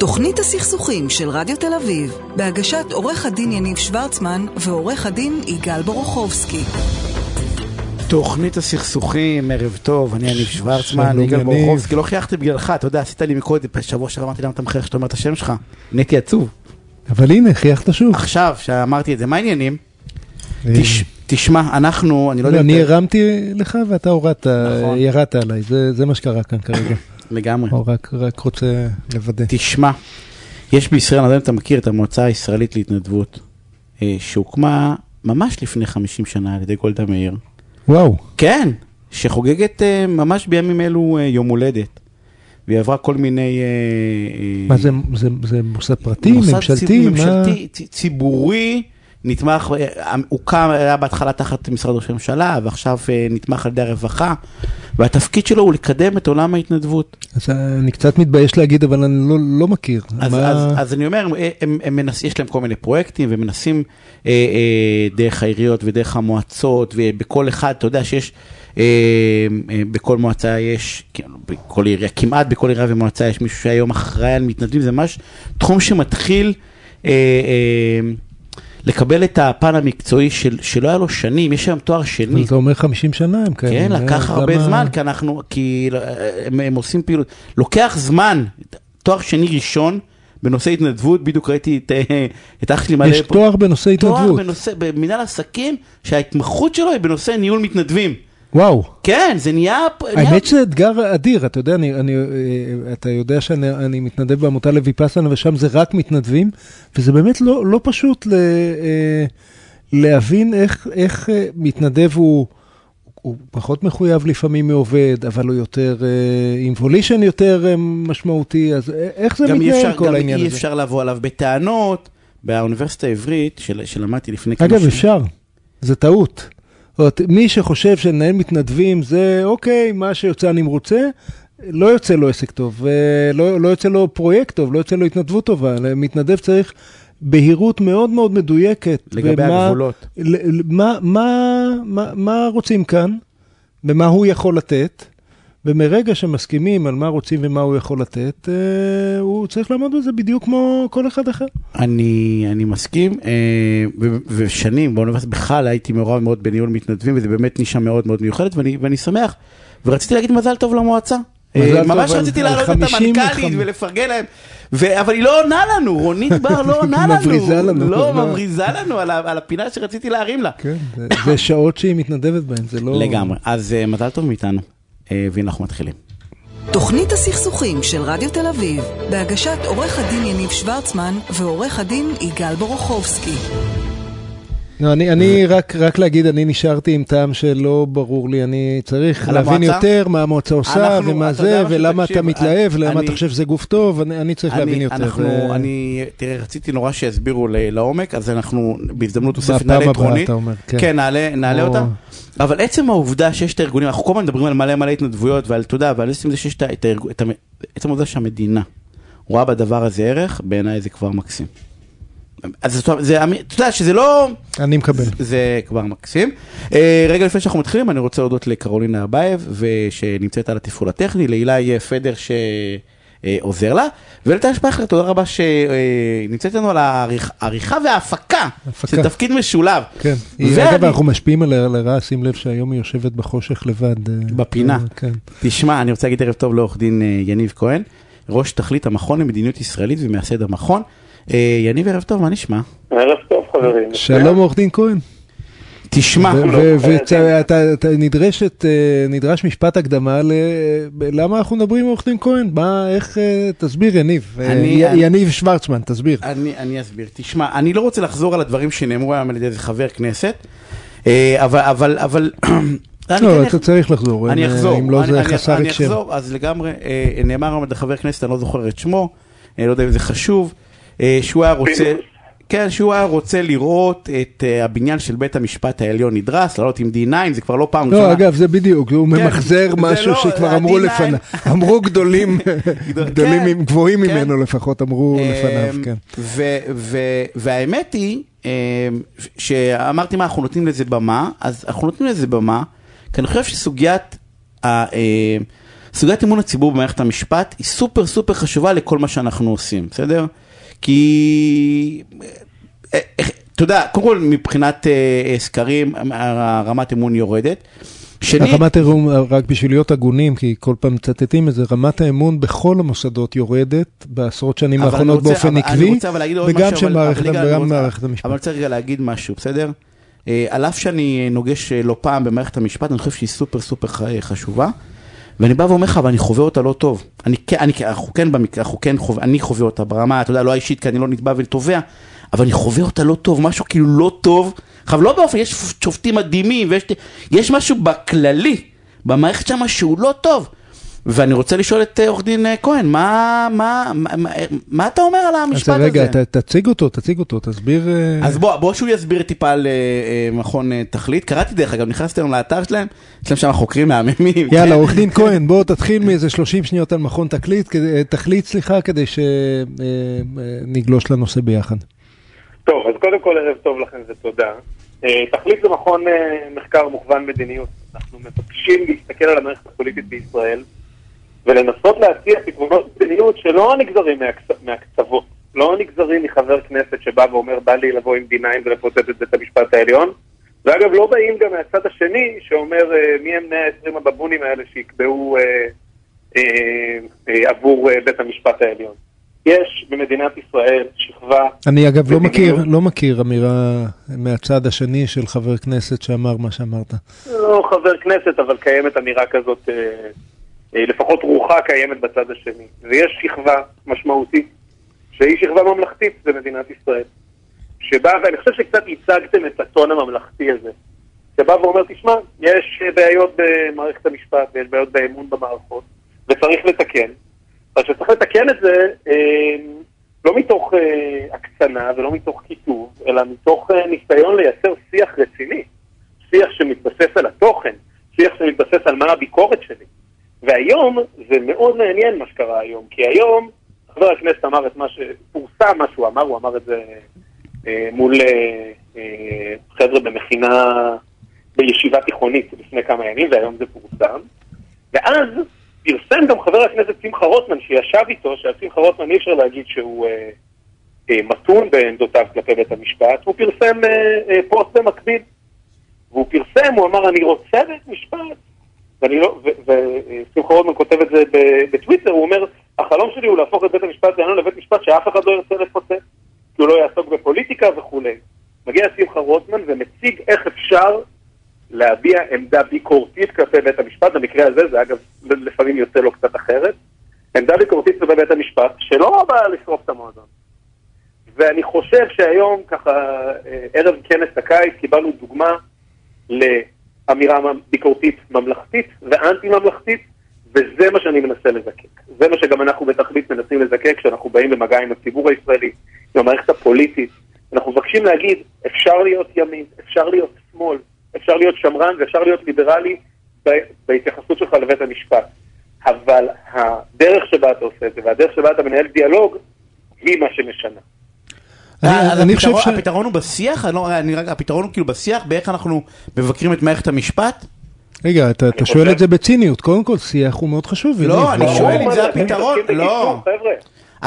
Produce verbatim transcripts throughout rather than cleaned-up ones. תכנית הסכסוכים של רדיו תל אביב, בהגשת עורך הדין יניב שוורצמן ועורך הדין יגאל בורוכובסקי. תוכנית הסכסוכים, ערב טוב, אני יניב שוורצמן, יגאל בורוכובסקי, לא חייכתי בגללך, אתה יודע, עשית לי מקודם, בשבוע שעבר אמרתי למה אתה מחייך שאתה אומר את השם שלך, נהייתי עצוב. אבל הנה, חייכת שוב. עכשיו, שאמרתי את זה, מה העניינים? תשמע, אנחנו, אני לא יודע... אני הרמתי לך ואתה הורדת, ירדת עליי, זה מה שקרה כאן כרגע. לגמרי. או רק רוצה לוודא. תשמע, יש בישראל, אני לא יודע אם אתה מכיר את המועצה הישראלית להתנדבות, שהוקמה ממש לפני חמישים שנה על ידי גולדה מאיר. וואו. כן, שחוגגת ממש בימים אלו יום הולדת. והיא עברה כל מיני... מה זה, זה מוסד פרטי, ממשלתי? ממשלתי, ציבורי, נתמך, הוקם, היה בהתחלה תחת משרד ראש הממשלה, ועכשיו נתמך על ידי הרווחה, והתפקיד שלו הוא לקדם את עולם ההתנדבות. אז אני קצת מתבייש להגיד, אבל אני לא, לא מכיר. אז, מה... אז, אז אני אומר, הם, הם מנס, יש להם כל מיני פרויקטים, ומנסים אה, אה, דרך העיריות ודרך המועצות, ובכל אחד, אתה יודע שיש, אה, אה, בכל מועצה יש, בכל עיריה, כמעט בכל עיריה ומועצה יש מישהו שהיום אחראי על מתנדבים, זה ממש תחום שמתחיל... אה, אה, לקבל את הפן המקצועי של, שלא היה לו שנים, יש שם תואר שני. זה אומר חמישים שנה הם כאלה. כן, לקח הרבה למה... זמן, כי, אנחנו, כי הם, הם עושים פעילות. לוקח זמן, תואר שני ראשון, בנושא התנדבות, בדיוק ראיתי את, את אח שלי מלא... יש פה. תואר בנושא התנדבות. תואר בנושא, במנהל עסקים, שההתמחות שלו היא בנושא ניהול מתנדבים. וואו. כן, זה נהיה... האמת שזה אתגר אדיר, אתה יודע, אני, אני, אתה יודע שאני אני מתנדב בעמותה לויפאסנה, ושם זה רק מתנדבים, וזה באמת לא, לא פשוט ל, להבין איך, איך מתנדב הוא, הוא פחות מחויב לפעמים מעובד, אבל הוא יותר אינבולישן יותר משמעותי, אז איך זה מתנהל כל העניין הזה? גם אי אפשר לבוא עליו בטענות, באוניברסיטה העברית, של, שלמדתי לפני כמה שנים. אגב, אפשר, זה טעות. מי שחושב שנהל מתנדבים זה אוקיי, מה שיוצא אני מרוצה, לא יוצא לו עסק טוב, לא יוצא לו פרויקט טוב, לא יוצא לו התנדבות טובה. מתנדב צריך בהירות מאוד מאוד מדויקת. לגבי הגבולות. מה רוצים כאן, ומה הוא יכול לתת, ומרגע שמסכימים על מה רוצים ומה הוא יכול לתת, הוא צריך לעמוד בזה בדיוק כמו כל אחד אחר. אני, אני מסכים, ושנים, באוניברסיטה בכלל הייתי מעורב מאוד בניהול מתנדבים, וזה באמת נישה מאוד מאוד מיוחדת, ואני, ואני שמח, ורציתי להגיד מזל טוב למועצה. ממש רציתי להעלות את המנכ"לית ולפרגן להם, אבל היא לא עונה לנו, רונית בר לא עונה לנו, לא מבריזה לנו על הפינה שרציתי להרים לה. זה שעות שהיא מתנדבת בהן, זה לא... לגמרי, אז מזל טוב מאיתנו. ואנחנו מתחילים. תוכנית הסכסוכים של רדיו תל אביב, בהגשת עורך הדין יניב שוורצמן ועורך הדין יגאל בורוכובסקי. אני, אני רק, רק להגיד, אני נשארתי עם טעם שלא ברור לי, אני צריך להבין יותר מה המועצה עושה ומה זה, ולמה אתה מתלהב, למה אתה חושב שזה גוף טוב, אני צריך להבין יותר. תראה, רציתי נורא שיסבירו לעומק, אז אנחנו בהזדמנות תוספת נעלה עקרונית. כן, נעלה אותה. אבל עצם העובדה שיש את הארגונים, אנחנו כל הזמן מדברים על מלא מלא התנדבויות ועל תודה, אבל עצם זה שיש את הארגונים, עצם העובדה שהמדינה רואה בדבר הזה ערך, בעיניי זה כבר מקסים. אז אתה יודע שזה לא... אני מקבל. זה כבר מקסים. רגע לפני שאנחנו מתחילים, אני רוצה להודות לקרולינה אבייב, שנמצאת על התפעול הטכני, לאילי פדר שעוזר לה, ולטל שפייכר, תודה רבה שנמצאת לנו על העריכה וההפקה, זה תפקיד משולב. כן, אגב אנחנו משפיעים עליה לרעה, שים לב שהיום היא יושבת בחושך לבד. בפינה. תשמע, אני רוצה להגיד ערב טוב לעורך דין יניב כהן, ראש תכלית המכון למדיניות ישראלית ומייסד המכון, יניב, ערב טוב, מה נשמע? ערב טוב, חברים. שלום, עורך דין כהן. תשמע. ואתה נדרש משפט הקדמה למה אנחנו מדברים עורך דין כהן? איך תסביר, יניב? יניב שוורצמן, תסביר. אני אסביר. תשמע, אני לא רוצה לחזור על הדברים שנאמרו היום על ידי חבר כנסת, אבל... לא, אתה צריך לחזור. אני אחזור. אם לא, זה חסר את שם. אני אחזור, אז לגמרי, נאמר על ידי חבר כנסת, אני לא זוכר את שמו, אני לא יודע אם זה חשוב, שהוא היה רוצה, כן, שהוא היה רוצה לראות את הבניין של בית המשפט העליון נדרס, לעלות עם די ניין, זה כבר לא פעם ראשונה. לא, אגב, זה בדיוק, הוא ממחזר משהו שכבר אמרו לפניו, אמרו גדולים, גדולים גבוהים ממנו לפחות, אמרו לפניו, כן. והאמת היא, שאמרתי מה, אנחנו נותנים לזה במה, אז אנחנו נותנים לזה במה, כי אני חושב שסוגיית ה... סוגיית אמון הציבור במערכת המשפט היא סופר סופר חשובה לכל מה שאנחנו עושים, בסדר? כי... אתה יודע, קודם כל מבחינת סקרים, הרמת אמון יורדת. רמת האמון, רק בשביל להיות הגונים, כי כל פעם מצטטים את זה, רמת האמון בכל המוסדות יורדת בעשרות שנים האחרונות באופן עקבי, וגם של מערכת המשפט. אבל אני רוצה רגע להגיד משהו, בסדר? על אף שאני נוגש לא פעם במערכת המשפט, אני חושב שהיא סופר סופר חשובה, ואני בא ואומר לך, אבל אני חווה אותה לא טוב. אני חווה אותה ברמה, אתה יודע, לא האישית, כי אני לא נתבע ולטובע, אבל אני חווה אותה לא טוב, משהו כאילו לא טוב, אבל לא באופן, יש שופטים מדהימים, ויש, יש משהו בכללי, במערכת שמה שהוא לא טוב, ואני רוצה לשאול את עורך דין כהן, מה, מה, מה, מה אתה אומר על המשפט הזה? רגע, ת, תציג אותו, תציג אותו, תסביר... אז בוא, בוא שהוא יסביר טיפה על מכון תכלית, קראתי דרך אגב, נכנסתי לנו לאתר שלהם, יש להם שם חוקרים מהממים. יאללה, עורך דין כהן, בוא תתחיל מאיזה שלושים שניות על מכון תכלית, תכלית, סליחה, כדי שנגלוש לנושא ביחד. טוב, אז קודם כל ערב טוב לכם ותודה. תכלית זה מכון מחקר מוכוון מדיניות. אנחנו מבקשים להסתכל על המערכת הפוליטית בישראל ולנסות להציע פתרונות מדיניות שלא נגזרים מהקצוות, לא נגזרים מחבר כנסת שבא ואומר בא לי לבוא עם דיניים ולפוצץ את בית המשפט העליון, ואגב לא באים גם מהצד השני שאומר מי הם מאה ועשרים הבבונים האלה שיקבעו עבור בית המשפט העליון. יש במדינת ישראל שכבה... אני אגב לא מכיר, לא מכיר אמירה מהצד השני של חבר כנסת שאמר מה שאמרת. לא חבר כנסת, אבל קיימת אמירה כזאת, לפחות רוחה קיימת בצד השני. ויש שכבה משמעותית, שהיא שכבה ממלכתית במדינת ישראל. שבא, ואני חושב שקצת ייצגתם את הטון הממלכתי הזה. שבא ואומר, תשמע, יש בעיות במערכת המשפט, ויש בעיות באמון במערכות, וצריך לתקן. אבל שצריך לתקן את זה לא מתוך הקצנה ולא מתוך כיתוב, אלא מתוך ניסיון לייצר שיח רציני, שיח שמתבסס על התוכן, שיח שמתבסס על מה הביקורת שלי. והיום זה מאוד מעניין מה שקרה היום, כי היום חבר הכנסת אמר את מה שפורסם, מה שהוא אמר, הוא אמר את זה מול חבר'ה במכינה בישיבה תיכונית לפני כמה ימים, והיום זה פורסם. ואז פרסם גם חבר הכנסת שמחה רוטמן שישב איתו, שהשמחה רוטמן אי אפשר להגיד שהוא אה, אה, מתון בעמדותיו כלפי בית המשפט, הוא פרסם אה, אה, פוסט במקביל, והוא פרסם, הוא אמר אני רוצה בית משפט, לא, ושמחה רוטמן כותב את זה בטוויטר, הוא אומר החלום שלי הוא להפוך את בית המשפט לעניין לבית משפט שאף אחד לא ירצה לפוצץ, כי הוא לא יעסוק בפוליטיקה וכו'. מגיע שמחה רוטמן ומציג איך אפשר להביע עמדה ביקורתית כלפי בית המשפט, במקרה הזה זה אגב לפעמים יוצא לו קצת אחרת, עמדה ביקורתית כלפי בית המשפט שלא באה לשרוף את המועדון. ואני חושב שהיום ככה ערב כנס הקיץ קיבלנו דוגמה לאמירה ביקורתית ממלכתית ואנטי ממלכתית, וזה מה שאני מנסה לזקק, זה מה שגם אנחנו בתכלית מנסים לזקק כשאנחנו באים במגע עם הציבור הישראלי, עם המערכת הפוליטית. אנחנו מבקשים להגיד אפשר להיות ימין, אפשר להיות שמאל, אפשר להיות שמרן ואפשר להיות ליברלי בהתייחסות שלך לבית המשפט. אבל הדרך שבה אתה עושה את זה והדרך שבה אתה מנהל דיאלוג היא מה שמשנה. הפתרון הוא בשיח? הפתרון הוא כאילו בשיח באיך אנחנו מבקרים את מערכת המשפט? רגע, אתה שואל את זה בציניות. קודם כל שיח הוא מאוד חשוב. לא, אני שואל אם זה הפתרון. לא.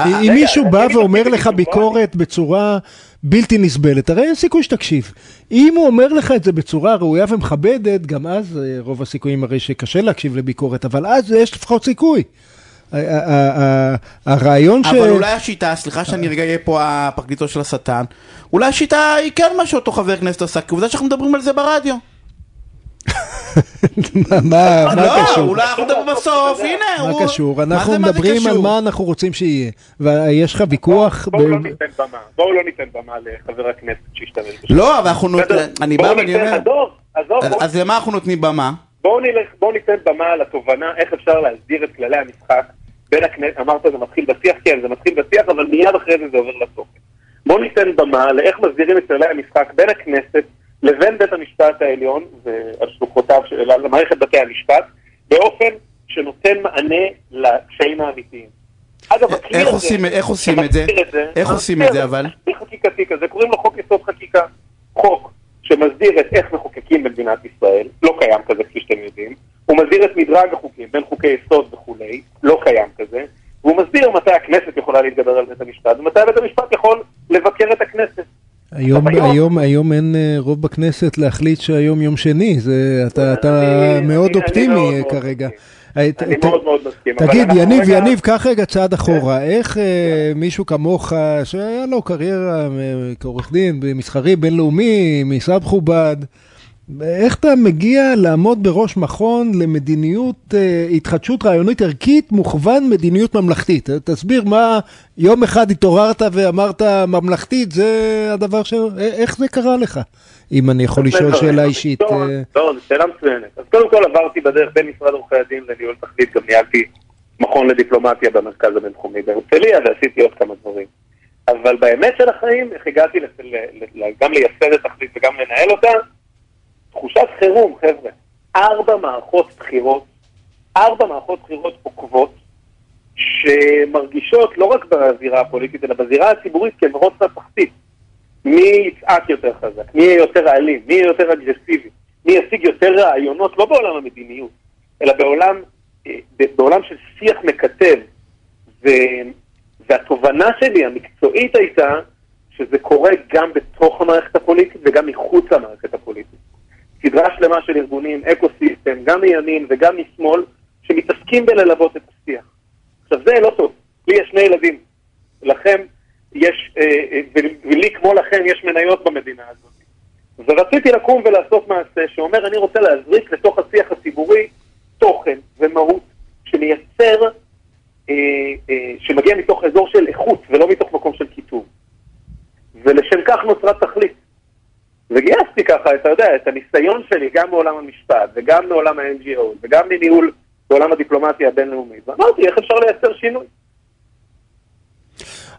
אם מישהו בא ואומר לך ביקורת בצורה... בלתי נסבלת, הרי אין סיכוי שתקשיב. אם הוא אומר לך את זה בצורה ראויה ומכבדת, גם אז רוב הסיכויים הרי שקשה להקשיב לביקורת, אבל אז יש לפחות סיכוי. הרעיון ש... אבל אולי השיטה, סליחה שאני רגע יהיה פה הפרקליטו של השטן, אולי השיטה היא כן מה שאותו חבר כנסת עשה, כי עובדה שאנחנו מדברים על זה ברדיו. מה קשור? לא, אולי אנחנו מדברים בסוף, הנה. מה קשור? אנחנו מדברים על מה אנחנו רוצים שיהיה. ויש לך ויכוח... בואו לא ניתן במה, בואו לא ניתן במה לחבר הכנסת שהשתמש בשביל. לא, אבל אנחנו... בואו ניתן, עזוב, עזוב. אז למה אנחנו נותנים במה? בואו ניתן במה על התובנה, איך אפשר להסדיר את כללי המשחק. בין הכנסת, אמרת זה מתחיל בשיח, כן, זה מתחיל בשיח, אבל מיד אחרי זה זה עובר לתוכן. בואו ניתן במה לאיך מסדירים את כללי המשחק בין הכנסת לבין בית המשפט העליון והשלוחותיו של מערכת בתי המשפט, באופן שנותן מענה לקשיים האמיתיים. אגב, איך עושים, איך עושים את זה? איך עושים את זה, אבל? חקיקתי כזה, קוראים לו חוק יסוד חקיקה. חוק שמסדיר את איך מחוקקים במדינת ישראל, לא קיים כזה כפי שאתם יודעים. הוא מסביר את מדרג החוקים, בין חוקי יסוד וכולי, לא קיים כזה, והוא מסביר מתי הכנסת יכולה להתגבר על בית המשפט, ומתי בית המשפט יכול לבקר את הכנסת. היום, היום, היום אין רוב בכנסת להחליט שהיום יום שני, זה, אתה, אתה מאוד אופטימי כרגע. אני מאוד מאוד מסכים. תגיד, יניב, יניב, קח רגע צעד אחורה. איך מישהו כמוך, שהיה לו קריירה כעורך דין, מסחרי, בינלאומי, משרד חובד, איך אתה מגיע לעמוד בראש מכון למדיניות התחדשות רעיונית ערכית מוכוון מדיניות ממלכתית? תסביר מה יום אחד התעוררת ואמרת ממלכתית, זה הדבר ש... איך זה קרה לך? אם אני יכול לשאול שאלה אישית. לא, זו שאלה מצוינת. אז קודם כל עברתי בדרך בין משרד עורכי הדין לניהול תכלית, גם ניהלתי מכון לדיפלומטיה במרכז הבינתחומי בהרצליה, ועשיתי עוד כמה דברים. אבל באמת של החיים, איך הגעתי גם לייסד את תכלית וגם לנהל אותה, תחושת חירום, חבר'ה. ארבע מערכות בחירות, ארבע מערכות בחירות עוקבות, שמרגישות לא רק בזירה הפוליטית, אלא בזירה הציבורית כמרות תחתית. מי יצעק יותר חזק, מי יהיה יותר אלים, מי יהיה יותר אגרסיבי, מי ישיג יותר רעיונות, לא בעולם המדיניות, אלא בעולם, בעולם של שיח מקטב. ו... והתובנה שלי המקצועית הייתה שזה קורה גם בתוך המערכת הפוליטית וגם מחוץ למערכת הפוליטית. סדרה שלמה של ארגונים, אקוסיסטם, גם מימין וגם משמאל, שמתעסקים בללוות את השיח. עכשיו זה לא טוב. לי יש שני ילדים. לכם יש, ולי כמו לכם יש מניות במדינה הזאת. ורציתי לקום ולעשות מעשה שאומר, אני רוצה להזריק לתוך השיח הציבורי תוכן ומהות שמייצר, שמגיע מתוך אזור של איכות ולא מתוך מקום של כיתוב. ולשם כך נוצרה תכלית. וגייסתי ככה, אתה יודע, את הניסיון שלי גם מעולם המשפט וגם מעולם ה-אן ג'י או וגם מניהול בעולם הדיפלומטיה הבינלאומית. ואמרתי, איך אפשר לייצר שינוי?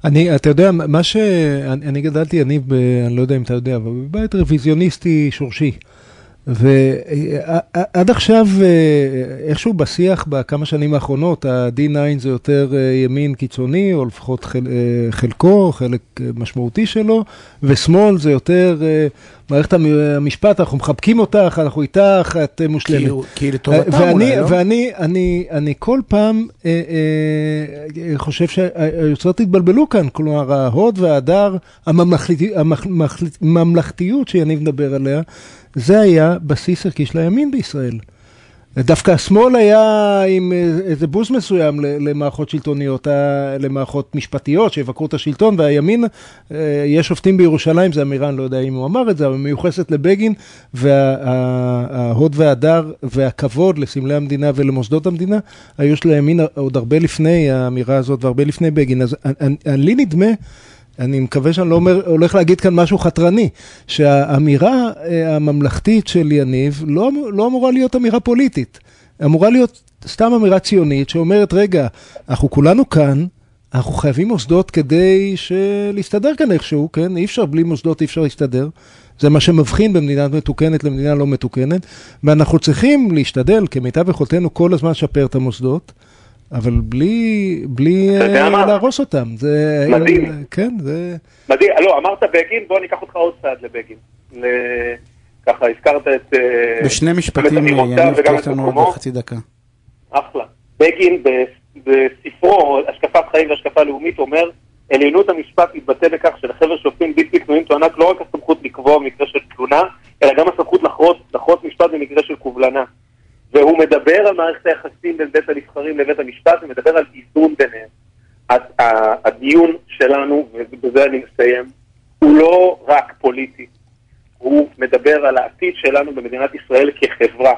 אני, אתה יודע, מה שאני גדלתי, אני, אני לא יודע אם אתה יודע, אבל בבית רוויזיוניסטי שורשי. ועד עכשיו, איכשהו בשיח, בכמה שנים האחרונות, ה-די ניין זה יותר ימין קיצוני, או לפחות חלקו, חלק משמעותי שלו, ושמאל זה יותר, מערכת המשפט, אנחנו מחבקים אותך, אנחנו איתך, את מושלמת. כי לטובתם אולי, לא? ואני כל פעם חושב שהיוצרות התבלבלו כאן, כלומר, ההוד וההדר, הממלכתיות שיניב נדבר עליה, זה היה בסיס ערכי של הימין בישראל. דווקא השמאל היה עם איזה בוז מסוים למערכות שלטוניות, למערכות משפטיות שיבקרו את השלטון, והימין, יש שופטים בירושלים, זה אמירן, לא יודע אם הוא אמר את זה, אבל מיוחסת לבגין, וההוד וההדר והכבוד לסמלי המדינה ולמוסדות המדינה, היו של הימין עוד הרבה לפני האמירה הזאת והרבה לפני בגין. אז לי נדמה, אני מקווה שאני לא אומר, הולך להגיד כאן משהו חתרני, שהאמירה הממלכתית של יניב לא, לא אמורה להיות אמירה פוליטית, אמורה להיות סתם אמירה ציונית שאומרת, רגע, אנחנו כולנו כאן, אנחנו חייבים מוסדות כדי להסתדר כאן איכשהו, כן? אי אפשר בלי מוסדות, אי אפשר להסתדר. זה מה שמבחין במדינה מתוקנת למדינה לא מתוקנת, ואנחנו צריכים להשתדל כמיטב יכולתנו כל הזמן לשפר את המוסדות, אבל בלי, בלי להרוס אותם. זה... מדהים. כן, זה... מדהים. לא, אמרת בגין, בוא ניקח אותך עוד צעד לבגין. ל... ככה, הזכרת את... בשני משפטים, יניב, תקח לנו עוד בחצי דקה. אחלה. בגין, בספרו, השקפת חיים והשקפה הלאומית, אומר, עליונות המשפט מתבטא בכך שלחבר שופטים בלתי קנויים תוענק לא רק הסמכות לקבוע במקרה של תלונה, אלא גם הסמכות לחרות משפט במקרה של קובלנה. והוא מדבר על מערכת היחסים בין בית הנבחרים לבית המשפט, ומדבר על איזון ביניהם. הדיון שלנו, ובזה אני מסיים, הוא לא רק פוליטי. הוא מדבר על העתיד שלנו במדינת ישראל כחברה,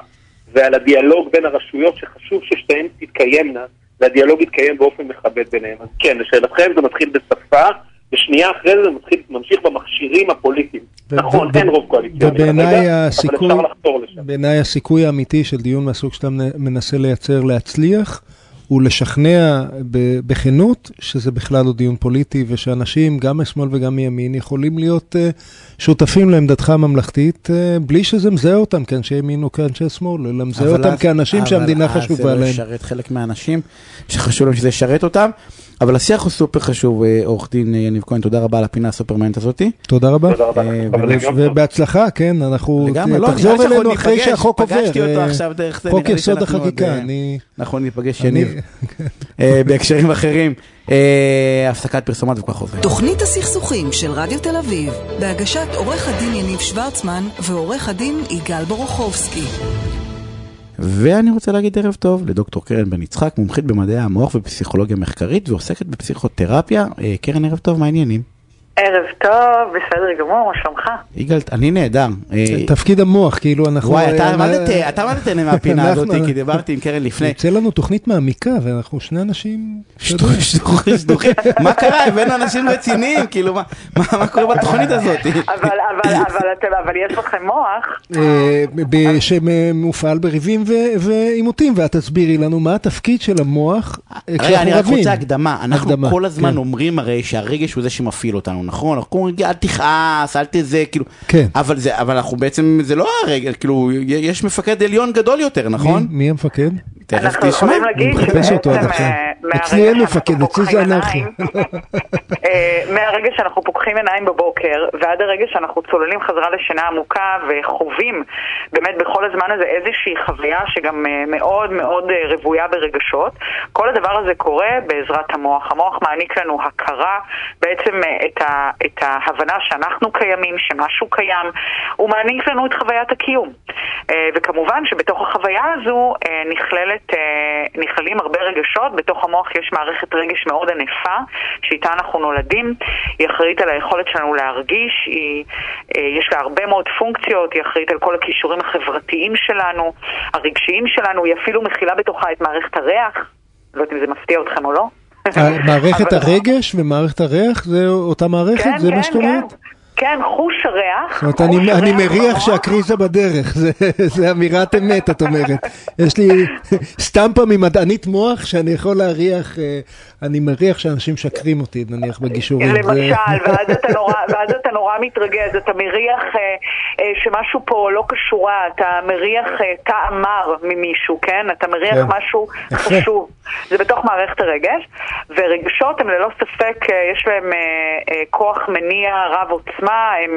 ועל הדיאלוג בין הרשויות שחשוב ששתיהן תתקיימנה, והדיאלוג יתקיים באופן מכבד ביניהם. אז כן, לשאלתכם זה מתחיל בשפה, בשנייה אחרי זה מתחיל, ממשיך במכשירים הפוליטיים. נכון, אין רוב קואליציה. ובעיניי הסיכוי האמיתי של דיון מהסוג שאתה מנסה לייצר, להצליח, הוא לשכנע בכנות שזה בכלל לא דיון פוליטי, ושאנשים, גם משמאל וגם מימין, יכולים להיות שותפים לעמדתך הממלכתית, בלי שזה מזהה אותם כאנשי ימין או כאנשי שמאל, אלא מזהה אותם כאנשים שהמדינה חשובה להם. אבל זה לא ישרת חלק מהאנשים שחשוב להם שזה ישרת אותם. אבל השיח הוא סופר חשוב, עורך דין יניב כהן, תודה רבה על הפינה הסופרמנט הזאת. תודה רבה. ובהצלחה, כן, אנחנו תחזור אלינו אחרי שהחוק עובר. פגשתי אותו עכשיו דרך זה. חוק יסוד החקיקה. נכון, ניפגש יניב. בהקשרים אחרים, הפסקת פרסומת וכל חוזר. תוכנית הסכסוכים של רדיו תל אביב, בהגשת עורך הדין יניב שוורצמן ועורך הדין יגאל בורוכובסקי. ואני רוצה להגיד ערב טוב לדוקטור קרן בן יצחק, מומחית במדעי המוח ופסיכולוגיה מחקרית ועוסקת בפסיכותרפיה. קרן, ערב טוב, מה העניינים? ערב טוב, בסדר גמור, מה שלומך? יגאל, אני נהדר. תפקיד המוח, כאילו אנחנו... וואי, אתה עמדת עיני מהפינה הזאת, כי דיברתי עם קרן לפני. יוצא לנו תוכנית מעמיקה, ואנחנו שני אנשים... שטוחים, שטוחים, שטוחים. מה קרה? הבאנו אנשים רציניים, כאילו, מה קורה בתוכנית הזאת? אבל יש לכם מוח. שמופעל בריבים ועימותים, ואת תסבירי לנו מה התפקיד של המוח כשאנחנו רבים. רגע, אני רק רוצה הקדמה. אנחנו כל הזמן אומרים הרי שהרגש הוא זה שמפעיל אותנו. נכון, אנחנו רגע, אל תכעס, אל תזה, כאילו, כן. אבל זה, אבל אנחנו בעצם, זה לא הרגע, כאילו, יש מפקד עליון גדול יותר, נכון? מי, מי המפקד? אנחנו יכולים להגיד מהרגע שאנחנו פוקחים עיניים בבוקר ועד הרגע שאנחנו צוללים חזרה לשינה עמוקה וחווים באמת בכל הזמן הזה איזושהי חוויה שגם מאוד מאוד רבויה ברגשות, כל הדבר הזה קורה בעזרת המוח. המוח מעניק לנו הכרה, בעצם את ההבנה שאנחנו קיימים, שמשהו קיים, הוא מעניק לנו את חוויית הקיום, וכמובן שבתוך החוויה הזו נכללת נכללים הרבה רגשות. בתוך המוח יש מערכת רגש מאוד ענפה שאיתה אנחנו נולדים, היא אחראית על היכולת שלנו להרגיש, היא, יש לה הרבה מאוד פונקציות, היא אחראית על כל הכישורים החברתיים שלנו, הרגשיים שלנו, היא אפילו מכילה בתוכה את מערכת הריח, לא יודעת אם זה מפתיע אתכם או לא. מערכת הרגש ומערכת הריח זה אותה מערכת? זה מה שאת אומרת? כן, חוש הריח. זאת אומרת, אני מריח שהקריזה בדרך, זה אמירת אמת, את אומרת. יש לי סטמפה ממדענית מוח שאני יכול להריח, אני מריח שאנשים שקרים אותי, נניח בגישורים. למשל, ואז אתה נורא מתרגז, אתה מריח שמשהו פה לא קשורה, אתה מריח טעם מר ממישהו, כן? אתה מריח משהו חשוב. זה בתוך מערכת הרגש, ורגשות הם ללא ספק, יש להם כוח מניע רב עוצמה, הם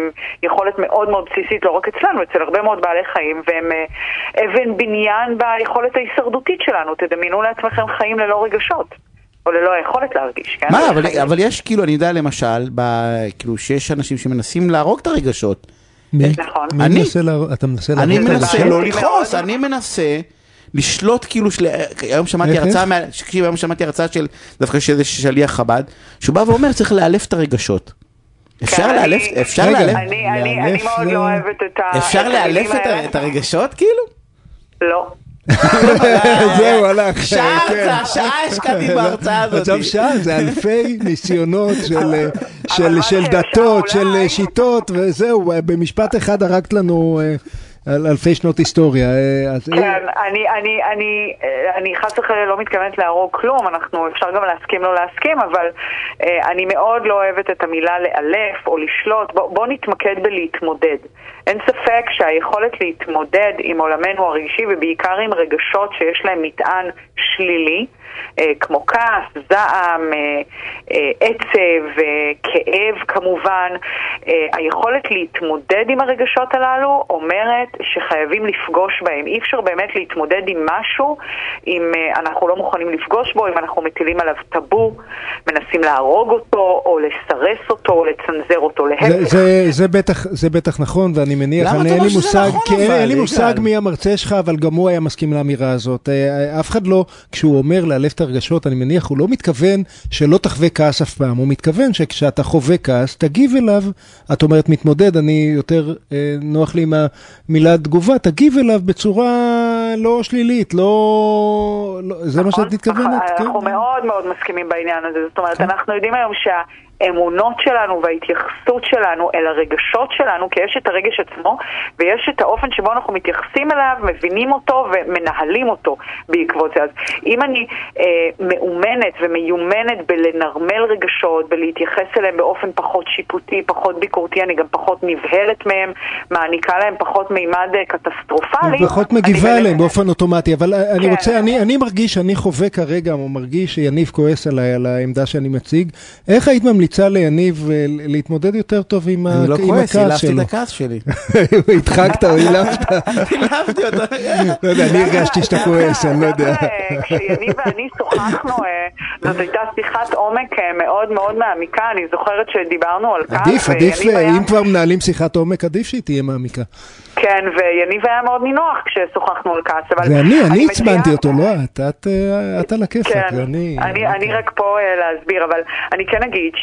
יכולת מאוד מאוד בסיסית, לא רק אצלנו, אצל הרבה מאוד בעלי חיים, והם אבן בניין ביכולת ההישרדותית שלנו. תדמינו לעצמכם חיים ללא רגשות, או ללא היכולת להרגיש, כן? מה, אבל, אבל יש, כאילו, אני יודע למשל, ב, כאילו, שיש אנשים שמנסים להרוג את הרגשות. נכון. אני, אני מנסה לא לחוס, אני מנסה... לשלוט כאילו, של... היום שמעתי הרצאה, מה... שקשיב, היום שמעתי הרצאה של דווקא שזה שליח חב"ד, שהוא בא ואומר צריך לאלף את הרגשות. אפשר לאלף, אפשר לאלף. אני, אני, אני מאוד לא אוהבת את ה... אפשר לאלף את הרגשות כאילו? לא. זהו, הלך. שעה, שעה השקעתי בהרצאה הזאת. עכשיו שעה, זה אלפי ניסיונות של דתות, של שיטות, וזהו, במשפט אחד הרגת לנו... אלפי שנות היסטוריה. כן, אני, אני, אני, אני חס וחלילה לא מתכוונת להרוג כלום, אנחנו אפשר גם להסכים לא להסכים, אבל אני מאוד לא אוהבת את המילה לאלף או לשלוט. בוא נתמקד בלהתמודד. אין ספק שהיכולת להתמודד עם עולמנו הרגשי, ובעיקר עם רגשות שיש להם מטען שלילי, כמו כעס, זעם, עצב, כאב כמובן, היכולת להתמודד עם הרגשות הללו אומרת שחייבים לפגוש בהם. אי אפשר באמת להתמודד עם משהו אם אנחנו לא מוכנים לפגוש בו, אם אנחנו מטילים עליו טבו, מנסים להרוג אותו או לסרס אותו או לצנזר אותו. זה, זה, זה, בטח, זה בטח נכון, ואני מניח, אני אין לי מושג, נכון, כי אין לי מושג מי המרצה שלך, אבל גם הוא היה מסכים לאמירה הזאת. אף אחד לא, כשהוא אומר לה את הרגשות, אני מניח, הוא לא מתכוון שלא תחווה כעס אף פעם, הוא מתכוון שכשאתה חווה כעס, תגיב אליו. את אומרת מתמודד, אני יותר אה, נוח לי עם המילה תגובה, תגיב אליו בצורה לא שלילית, לא... לא זה נכון, מה שאת מתכוונת? אנחנו כן? מאוד מאוד מסכימים בעניין הזה, זאת אומרת, כן. אנחנו יודעים היום שה... האמונות שלנו וההתייחסות שלנו אל הרגשות שלנו, כי יש את הרגש עצמו ויש את האופן שבו אנחנו מתייחסים אליו, מבינים אותו ומנהלים אותו בעקבות זה. אז אם אני אה, מאומנת ומיומנת בלנרמל רגשות, בלהתייחס אליהם באופן פחות שיפוטי, פחות ביקורתי, אני גם פחות נבהלת מהם, מעניקה להם פחות מימד קטסטרופלי. פחות מגיבה אליהם באופן אוטומטי, אבל כן. אני רוצה, אני, אני מרגיש, אני חווה כרגע, או מרגיש שיניב כועס עליי על העמדה שאני מציג. איך היית ממליצה ליניב להתמודד יותר טוב עם הכעס שלו? אני לא כועס, הילפתי את הכעס שלי. התחקת או הילפת? הילפתי אותו. לא יודע, אני הרגשתי שאתה כועס, אני לא יודע. כשיניב ואני שוחחנו, זאת הייתה שיחת עומק מאוד מאוד מעמיקה, אני זוכרת שדיברנו על כך. עדיף, עדיף, אם כבר מנהלים שיחת עומק, עדיף שהיא תהיה מעמיקה. כן, ויניב היה מאוד נינוח כששוחחנו על כעס. זה אני, אני הצמנתי אותו, לא את, את על הכיפה. אני רק פה להסביר, אבל אני כן אגיד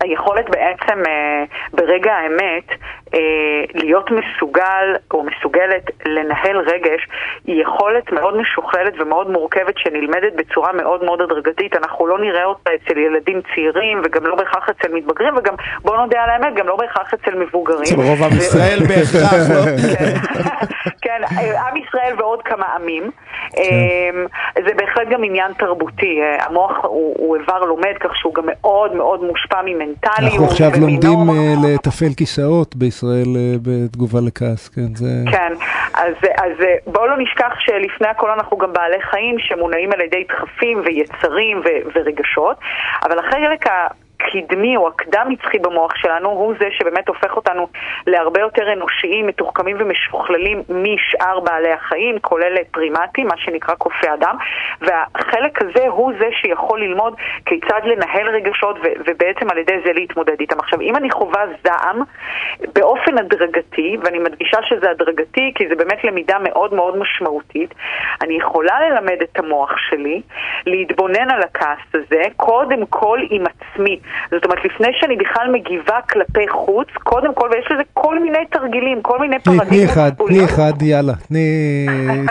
שהיכולת בעצם ברגע האמת להיות מסוגל או מסוגלת לנהל רגש היא יכולת מאוד משוכללת ומאוד מורכבת שנלמדת בצורה מאוד מאוד הדרגתית. אנחנו לא נראה אותה אצל ילדים צעירים וגם לא בהכרח אצל מתבגרים, וגם בוא נודע על האמת, גם לא בהכרח אצל מבוגרים. אצל רוב עם ישראל בהכרח, לא? כן, עם ישראל ועוד כמה עמים. זה בהחלט גם עניין תרבותי. המוח הוא איבר לומד, כך שהוא גם מאוד מאוד מושפע ממנטליות. אנחנו עכשיו לומדים לטפל כיסאות בישראל בתגובה לכעס, כן, זה... כן, אז, אז בואו לא נשכח שלפני הכל אנחנו גם בעלי חיים שמונעים על ידי דחפים ויצרים ו- ורגשות, אבל החלק ה... קדמי או הקדם יצחי במוח שלנו הוא זה שבאמת הופך אותנו להרבה יותר אנושיים, מתוחכמים ומשוכללים משאר בעלי החיים, כולל פרימטים, מה שנקרא קופי אדם, והחלק הזה הוא זה שיכול ללמוד כיצד לנהל רגשות ו- ובעצם על ידי זה להתמודד איתם. עכשיו, אם אני חובה זעם באופן הדרגתי, ואני מדגישה שזה הדרגתי כי זה באמת למידה מאוד מאוד משמעותית, אני יכולה ללמד את המוח שלי להתבונן על הכעס הזה קודם כל עם עצמי. זאת אומרת, לפני שאני בכלל מגיבה כלפי חוץ, קודם כל, ויש לזה כל מיני תרגילים, כל מיני פרדיגות. תני אחד, תני אחד, יאללה.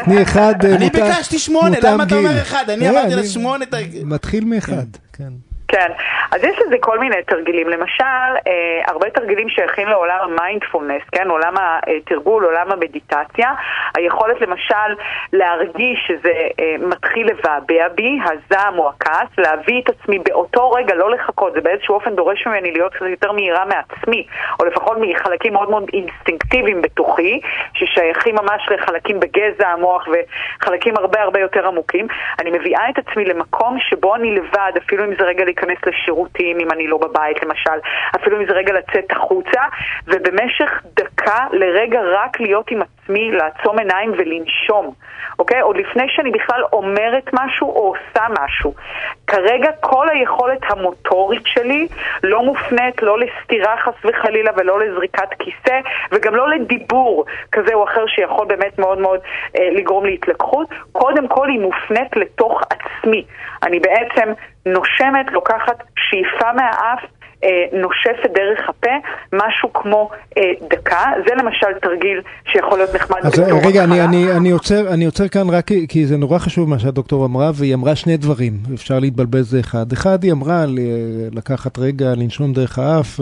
תני אחד, מותם גיל. אני ביקשתי שמונה, למה אתה אומר אחד? אני עברתי לשמונה. מתחיל מאחד, כן. כן, אז יש לזה כל מיני תרגילים, למשל, אה, הרבה תרגילים שייכים לעולם המיינדפולנס, כן? עולם התרגול, עולם המדיטציה, היכולת למשל להרגיש שזה אה, מתחיל לבעבע בי, הזעם או הכעס, להביא את עצמי באותו רגע, לא לחכות, זה באיזשהו אופן דורש ממני להיות יותר מהירה מעצמי, או לפחות מחלקים מאוד מאוד אינסטינקטיביים בתוכי, ששייכים ממש לחלקים בגזע המוח וחלקים הרבה הרבה יותר עמוקים. אני מביאה את עצמי למקום שבו אני לבד, אפילו אם זה רגע להיכנס להיכנס לשירותים אם אני לא בבית למשל, אפילו אם זה רגע לצאת החוצה, ובמשך דקה לרגע רק להיות עם עצמי, לעצום עיניים ולנשום, אוקיי? עוד לפני שאני בכלל אומרת משהו או עושה משהו. כרגע כל היכולת המוטורית שלי לא מופנית, לא לסתירה חס וחלילה ולא לזריקת כיסא, וגם לא לדיבור כזה או אחר שיכול באמת מאוד מאוד אה, לגרום להתלקחות. קודם כל היא מופנית לתוך עצמי. אני בעצם נושמת, לוקחת שאיפה מהאף, נושפת דרך הפה, משהו כמו דקה. זה למשל תרגיל שיכול להיות נחמד. רגע, אני עוצר כאן רק כי זה נורא חשוב מה שהדוקטור אמרה, והיא אמרה שני דברים, אפשר להתבלבל זה אחד. אחד, היא אמרה לקחת רגע, לנשום דרך האף,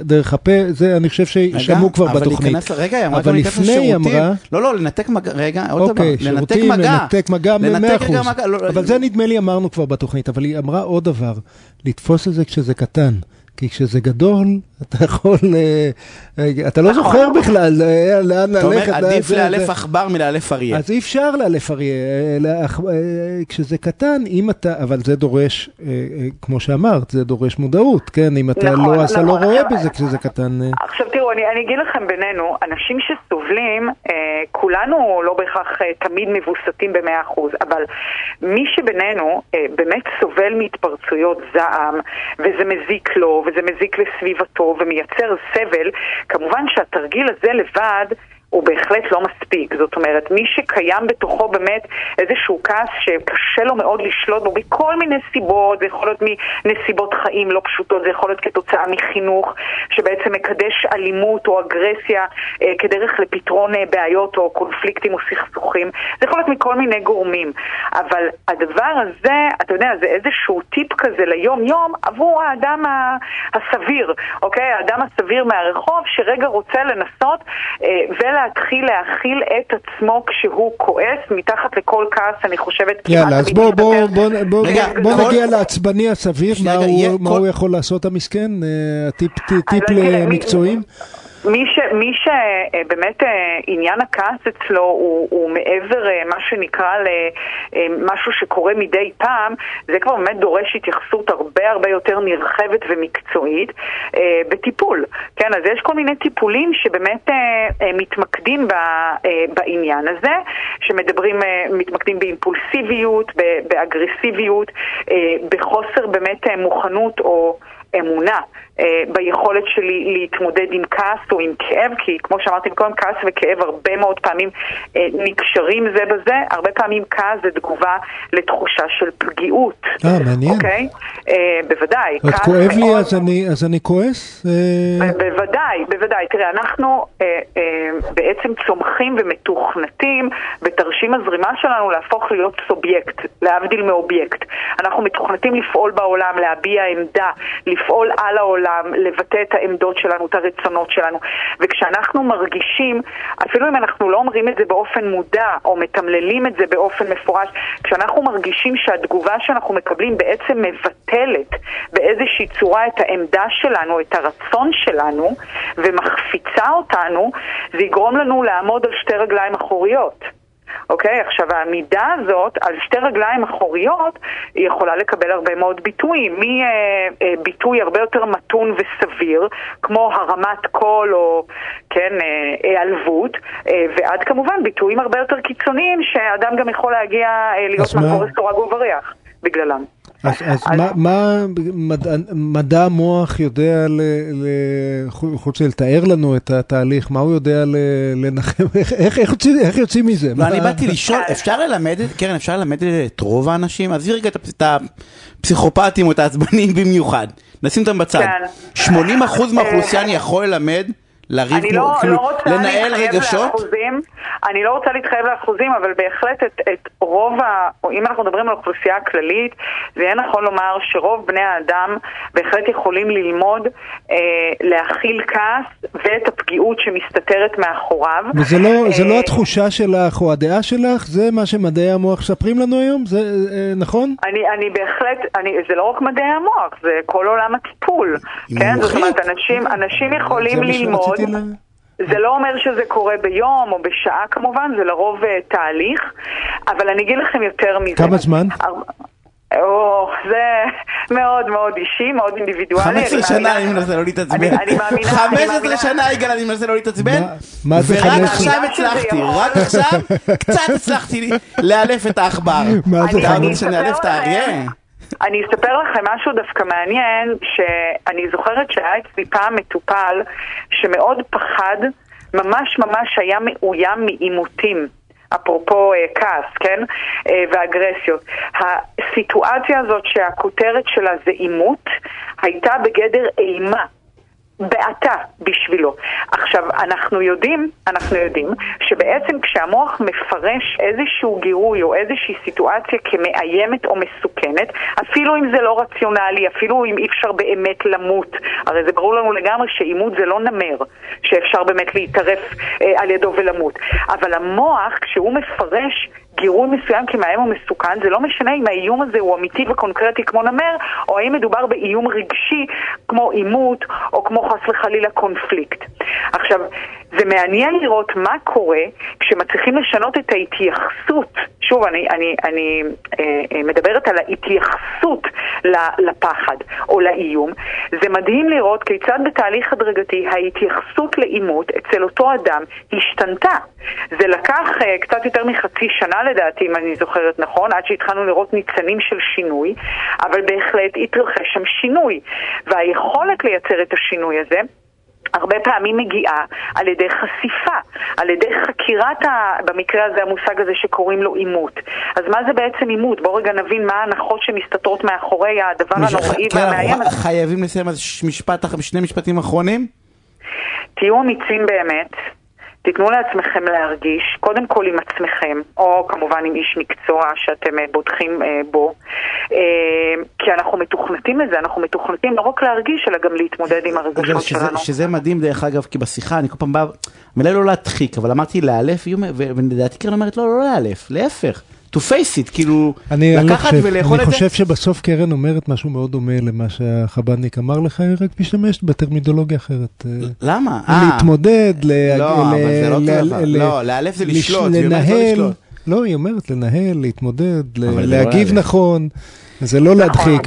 דרך הפה, זה אני חושב ששמעו כבר בתוכנית. אבל לפני היא אמרה... לא, לא, לנתק מגע, רגע, אוקיי, שירותים, לנתק מגע, מאה אחוז. אבל זה נדמה לי אמרנו כבר בתוכנית, אבל היא אמרה עוד דבר, לתפוס את זה כשזה קטן. כי כשזה גדול, אתה יכול, אתה לא זוכר בכלל לאן ללכת. אתה אומר, עדיף לאלף עכבר מלאלף אריה. אז אי אפשר לאלף אריה. כשזה קטן, אם אתה, אבל זה דורש, כמו שאמרת, זה דורש מודעות, כן? אם אתה לא רואה בזה כשזה קטן. עכשיו תראו, אני אגיד לכם בינינו, אנשים שסובלים, כולנו לא בהכרח תמיד מבוסתים במאה אחוז, אבל מי שבינינו באמת סובל מהתפרצויות זעם, וזה מזיק לו, וזה מזיק לסביבתו ומייצר סבל, כמובן שהתרגיל הזה לבד הוא בהחלט לא מספיק. זאת אומרת, מי שקיים בתוכו באמת איזשהו כעס שקשה לו מאוד לשלוט בו בכל מיני סיבות, זה יכול להיות מנסיבות חיים לא פשוטות, זה יכול להיות כתוצאה מחינוך שבעצם מקדש אלימות או אגרסיה אה, כדרך לפתרון אה, בעיות או קונפליקטים או סכסוכים, זה יכול להיות מכל מיני גורמים. אבל הדבר הזה, אתה יודע, זה איזשהו טיפ כזה ליום יום עבור האדם הסביר, אוקיי? האדם הסביר מהרחוב שרגע רוצה לנסות אה, ולהתחיל להכיל את עצמו כשהוא כועס מתחת לכל כעס, אני חושבת. יאללה, אז בוא, בוא, בוא, בוא, רגע, בוא כל... נגיע לעצבני הסביר, מה, הוא, מה כל... הוא יכול לעשות המסכן, הטיפ, טיפ למקצועים? מי ש, מי ש, באמת, עניין הכעס אצלו הוא, הוא מעבר, מה שנקרא, למשהו שקורה מדי פעם, זה כבר באמת דורש התייחסות הרבה הרבה יותר נרחבת ומקצועית, בטיפול. כן, אז יש כל מיני טיפולים שבאמת מתמקדים בעניין הזה, שמדברים, מתמקדים באימפולסיביות, באגרסיביות, בחוסר באמת מוכנות או אמונה ביכולת שלי להתמודד עם כעס או עם כאב, כי כמו שאמרתי קודם, כעס וכאב הרבה מאוד פעמים נקשרים זה בזה. הרבה פעמים כעס זה תגובה לתחושה של פגיעות. אה, מעניין. אוקיי? בוודאי. את כואב לי אז אני כועס? בוודאי, בוודאי. תראה, אנחנו בעצם צומחים ומתוכנתים בתרשים הזרימה שלנו להפוך להיות סובייקט, להבדיל מאובייקט. אנחנו מתוכנתים לפעול בעולם, להביע עמדה, לפעול על העולם, לבטא את העמדות שלנו, את הרצונות שלנו. וכשאנחנו מרגישים, אפילו אם אנחנו לא אומרים את זה באופן מודע, או מתמללים את זה באופן מפורש, כשאנחנו מרגישים שהתגובה שאנחנו מקבלים בעצם מבטלת באיזושהי צורה את העמדה שלנו, את הרצון שלנו, ומחפיצה אותנו, זה יגרום לנו לעמוד על שתי רגליים אחוריות. אוקיי, עכשיו העמידה הזאת על שתי רגליים אחוריות היא יכולה לקבל הרבה מאוד ביטויים, מביטוי הרבה יותר מתון וסביר כמו הרמת קול או כן, העלבות, ועד כמובן ביטויים הרבה יותר קיצוניים שאדם גם יכול להגיע להיות מאחורי סורג ובריח בגללם. אז, אז, אז מה, מה מדע, מדע המוח יודע חוץ לתאר לנו את התהליך, מה הוא יודע לנחם, איך, איך, איך, איך יוצאים מזה? לא, מה... אני באתי לשאול, אפשר ללמד, קרן, אפשר ללמד את רוב האנשים? אז רגע את הפסיכופטים או את העצבנים במיוחד, נשים אותם בצד. שמונים אחוז מהאוכלוסייה אני יכול ללמד? אני לא, לא רוצה להתחייב לאחוזים, אני לא רוצה להתחייב לאחוזים, אבל בהחלט את, את רוב ה, אם אנחנו מדברים על אוכלוסייה הכללית, זה יהיה נכון לומר שרוב בני האדם בהחלט יכולים ללמוד אה, להכיל כעס ואת הפגיעות שמסתתרת מאחוריו. וזה לא, זה לא התחושה שלך או הדעה שלך, זה מה שמדעי המוח ספרים לנו היום, זה אה, נכון? אני, אני בהחלט, אני, זה לא רק מדעי המוח, זה כל עולם הטיפול, כן? זאת אומרת, אנשים, אנשים יכולים ללמוד. זה לא אומר שזה קורה ביום או בשעה כמובן, זה לרוב תהליך, אבל אני אגיד לכם יותר מזה. כמה זמן? או, זה מאוד מאוד אישי, מאוד אינדיבידואלי. חמש עשרה שנה אני מנסה לא להתעצבן. חמש עשרה שנה יגאל אני מנסה לא להתעצבן, ורק עכשיו הצלחתי, רק עכשיו קצת הצלחתי לאלף את העכבר. מה זה חמש עשרה שנה לאלף את האריה? אני אספר לכם משהו דווקא מעניין, שאני זוכרת שהיה אצלי פעם מטופל שמאוד פחד, ממש ממש היה מאוים מעימותים, אפרופו כעס, כן? ואגרסיות. הסיטואציה הזאת שהכותרת שלה זה עימות, הייתה בגדר אימה. בעתה בשבילו. עכשיו, אנחנו יודעים, אנחנו יודעים שבעצם כשהמוח מפרש איזשהו גירוי או איזושהי סיטואציה כמאיימת או מסוכנת, אפילו אם זה לא רציונלי, אפילו אם אי אפשר באמת למות, הרי זה ברור לנו לגמרי שאימות זה לא נמר, שאפשר באמת להתערף אה, על ידו ולמות. אבל המוח, כשהוא מפרש גירוי מסוים כמאיים או מסוכן, זה לא משנה אם האיום הזה הוא אמיתי וקונקרטי כמו נמר, או האם מדובר באיום רגשי כמו עימות או כמו חס וחלילה קונפליקט. עכשיו, זה מעניין לראות מה קורה כשמצליחים לשנות את ההתייחסות. שוב, אני, אני, אני אה, מדברת על ההתייחסות לפחד או לאיום. זה מדהים לראות כיצד בתהליך הדרגתי ההתייחסות לאימות אצל אותו אדם השתנתה. זה לקח אה, קצת יותר מחצי שנה לדעתי, אם אני זוכרת נכון, עד שהתחלנו לראות ניצנים של שינוי, אבל בהחלט התרחש שם שינוי. והיכולת לייצר את השינוי הזה הרבה פעמים מגיעה על ידי חשיפה, על ידי חקירת, ה... במקרה הזה המושג הזה שקוראים לו אימות. אז מה זה בעצם אימות? בואו רגע נבין מה ההנחות שמסתתרות מאחורי הדבר הנוראי והמאיים. חייבים לסיים אז משפט, שני משפטים אחרונים? תהיו אמיצים באמת. תתנו לעצמכם להרגיש, קודם כל עם עצמכם, או כמובן עם איש מקצוע שאתם בודחים בו, כי אנחנו מתוכנתים לזה, אנחנו מתוכנתים לא רק להרגיש, אלא גם להתמודד עם הרגשות שלנו. שזה מדהים דרך אגב, כי בשיחה אני כל פעם בא, מלא לא להדחיק, אבל אמרתי לאלף, ולדעתי קרן אומרת לא, לא לאלף, להפך. to face it, כאילו, לקחת ולאכול את זה. אני חושב שבסוף קרן אומרת משהו מאוד דומה למה שהחבניק אמר לך, היא רק משתמשת בטרמינולוגיה אחרת. למה? להתמודד, לא, לאלף זה לשלוט, לנהל, לא, היא אומרת לנהל, להתמודד, להגיב נכון, זה לא להדחיק,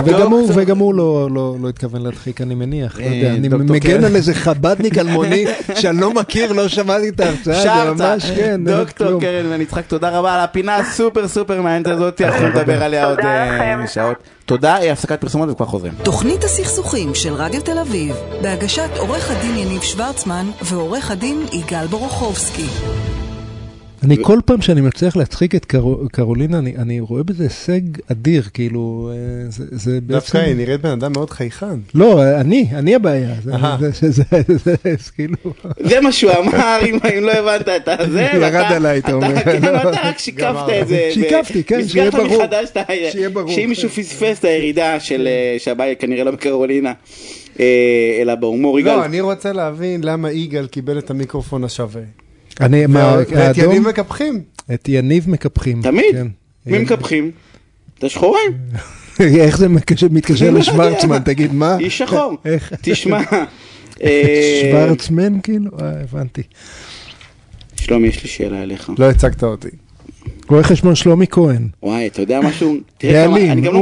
וגם הוא לא התכוון להדחיק, אני מניח, אני מגן על איזה חבדניק אלמוני, שאני לא מכיר, לא שמעתי את ההרצאה, דוקטור קרן בן יצחק, תודה רבה על הפינה הסופר סופר מעניינת הזאת, אנחנו נדבר עליה עוד שעות. תודה, הפסקת פרסומות וכבר חוזרים. תוכנית הסכסוכים של רדיו תל אביב, בהגשת עורך הדין יניב שוורצמן ועורך הדין יגאל בורוכובסקי. אני כל פעם שאני מצליח להצחיק את קרולינה, אני רואה בזה הישג אדיר, כאילו, זה בעצם... דווקא היא נראית בן אדם מאוד חייכן. לא, אני, אני הבעיה. זה מה שהוא אמר, אם לא הבנת את זה, ירד עליי, אתה אומר. אתה רק שיקפת את זה. שיקפתי, כן, שיהיה ברור. שיהיה ברור. שאם מישהו פספס את הירידה של הבעיה, כנראה לא בקרולינה. אלא בהומור, יגאל. לא, אני רוצה להבין למה יגאל קיבל את המיקרופון השווה. את יניב מקפחים. את יניב מקפחים. תמיד? מי מקפחים? אתה שחורן? איך זה מתקשר לשוורצמן? תגיד מה? איש שחור. תשמע. שוורצמן כאילו? הבנתי. שלומי, יש לי שאלה אליך. לא הצגת אותי. רואה חשבון שלומי כהן. וואי, אתה יודע משהו? אני גם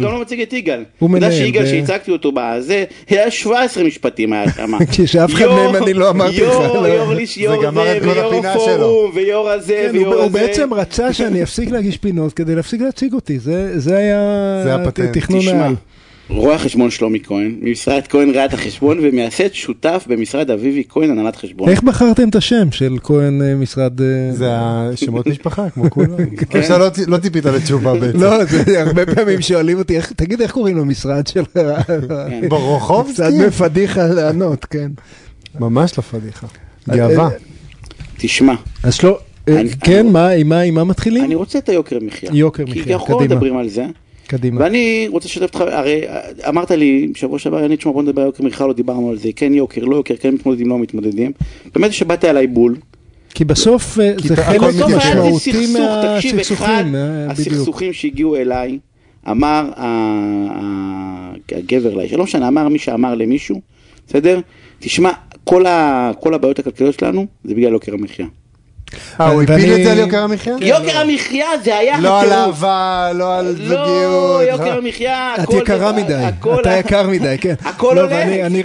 לא מציג את יגאל. אתה יודע שיגאל שהצגתי אותו בזה, היה שבע עשרה משפטים היה שמה. כשאף אחד מהם אני לא אמרתי לך. יור, יור ליש, יור זה, ויור פורום, ויור הזה, ויור הזה. הוא בעצם רצה שאני אפסיק להגיש פינות כדי להפסיק להציג אותי. זה היה תכנון העל. רואה חשבון שלומי כהן, ממשרד כהן ראיית החשבון, ומייסד שותף במשרד אביבי כהן הנהלת חשבון. איך בחרתם את השם של כהן משרד... זה השמות משפחה, כמו כולם. לא טיפית על התשובה בעצם. לא, הרבה פעמים שואלים אותי, תגיד איך קוראים לו משרד של... ברוכובסקי? קצת מפדיחה לענות, כן. ממש לא פדיחה. גאווה. תשמע. אז לא... כן, מה מתחילים? אני רוצה את היוקר מחיה. יוקר מחיה, קדימה. כי אנחנו מדברים על זה. קדימה. ואני רוצה לשתף אותך, הרי אמרת לי שבוע שעבר, אני תשמע בוא נדבר יוקר מלכה, לא דיברנו על זה, כן יוקר, לא יוקר, כן מתמודדים, לא מתמודדים. באמת שבאת אליי בול. כי בסוף זה חלק משמעותי מהסכסוכים. הסכסוכים שהגיעו אליי, אמר הגבר לי, שלא משנה, אמר מי שאמר למישהו, בסדר? תשמע, כל הבעיות הכלכליות שלנו זה בגלל יוקר המחיה. אה, הוא הפיל את זה על יוקר המחיה? יוקר המחיה זה היה... לא על אהבה, לא על זוגיות. לא, יוקר המחיה, הכל... את יקרה מדי, אתה יקר מדי, כן. הכל עולה,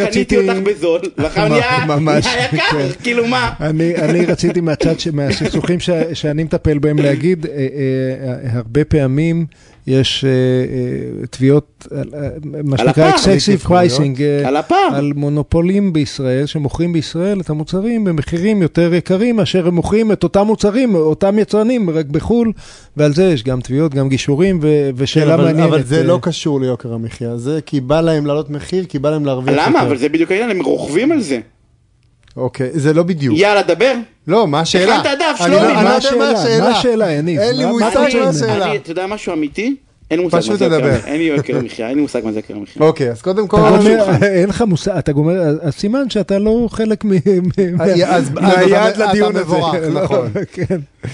קניתי אותך בזול, וחמיה, היקר, כאילו מה? אני רציתי מהצד, מהסכסוכים שאני מטפל בהם להגיד, הרבה פעמים... יש תביעות, מה שנקרא excessive pricing, על מונופולים בישראל, שמוכרים בישראל את המוצרים במחירים יותר יקרים, מאשר הם מוכרים את אותם מוצרים, אותם יצרנים, רק בחול, ועל זה יש גם תביעות, גם גישורים, ושאלה מעניינת. אבל זה לא קשור ליוקר המחיה, זה כי בא להם לעלות מחיר, כי בא להם להרוויח יותר. למה? אבל זה בדיוק העניין, הם רוכבים על זה. אוקיי, זה לא בדיוק. יאללה, דבר. לא, מה השאלה? מה השאלה, יניב? אין לי מושג מה השאלה. אתה יודע משהו אמיתי? אין לי מושג מה זה יוקר. אין לי יוקר מחיה, אין לי מושג מה זה יוקר מחיה. אוקיי, אז קודם כל... אין לך מושג, אתה גומר, הסימן שאתה לא חלק מ... אז היעד לדיון הזה. נכון.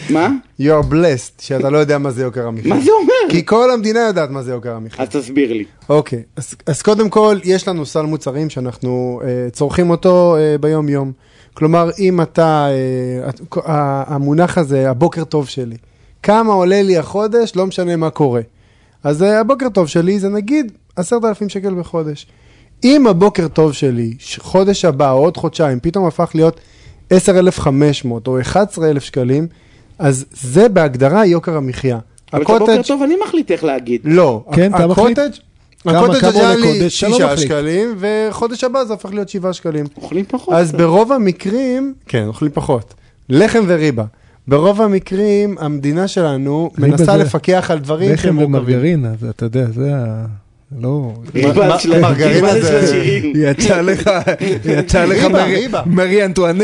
מה? You're blessed, שאתה לא יודע מה זה יוקר המחיה. מה זה אומר? כי כל המדינה יודעת מה זה יוקר המחיה. אז תסביר לי. אוקיי, אז קודם כל, יש לנו סל מוצרים שאנחנו צורכים אותו ביום יום. כלומר, אם אתה, המונח הזה, הבוקר טוב שלי, כמה עולה לי החודש, לא משנה מה קורה. אז הבוקר טוב שלי זה נגיד עשרת אלפים שקל בחודש. אם הבוקר טוב שלי, חודש הבא או עוד חודשיים, פתאום הפך להיות עשרת אלפים וחמש מאות או אחד עשר אלף שקלים, אז זה בהגדרה יוקר המחיה. אבל את הבוקר טוב אני מחליט איך להגיד. לא, הקוטג' הקוטג' הזה היה לי שישה שקלים, וחודש הבא זה הפך להיות שבעה שקלים. אוכלים פחות. אז ברוב המקרים, כן, אוכלים פחות. לחם וריבה. ברוב המקרים, המדינה שלנו מנסה לפקח על דברים. לחם ומרגרינה, אתה יודע, זה ה... לא. ריבה של המרגרינה זה... יצא לך, יצא לך מרי אנטואנט.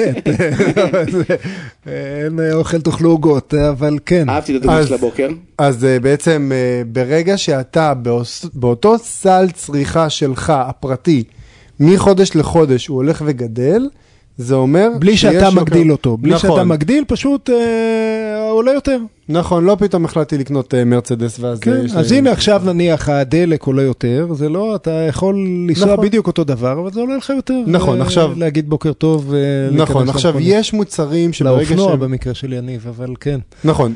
אין אוכל תאכלו עוגות, אבל כן. אהבתי את הדוגמה של הבוקר. אז בעצם ברגע שאתה באותו סל צריכה שלך, הפרטי, מחודש לחודש הוא הולך וגדל, זה אומר... בלי שאתה מגדיל אותו. בלי שאתה מגדיל, פשוט עולה יותר. נכון, לא פתאום החלטתי לקנות מרצדס, ואז... כן, אז הנה עכשיו נניח הדלק עולה יותר, זה לא, אתה יכול לנסוע בדיוק אותו דבר, אבל זה עולה לך יותר. נכון, עכשיו... להגיד בוקר טוב... נכון, עכשיו יש מוצרים שברגע ש... לאופנוע במקרה של יניב, אבל כן. נכון.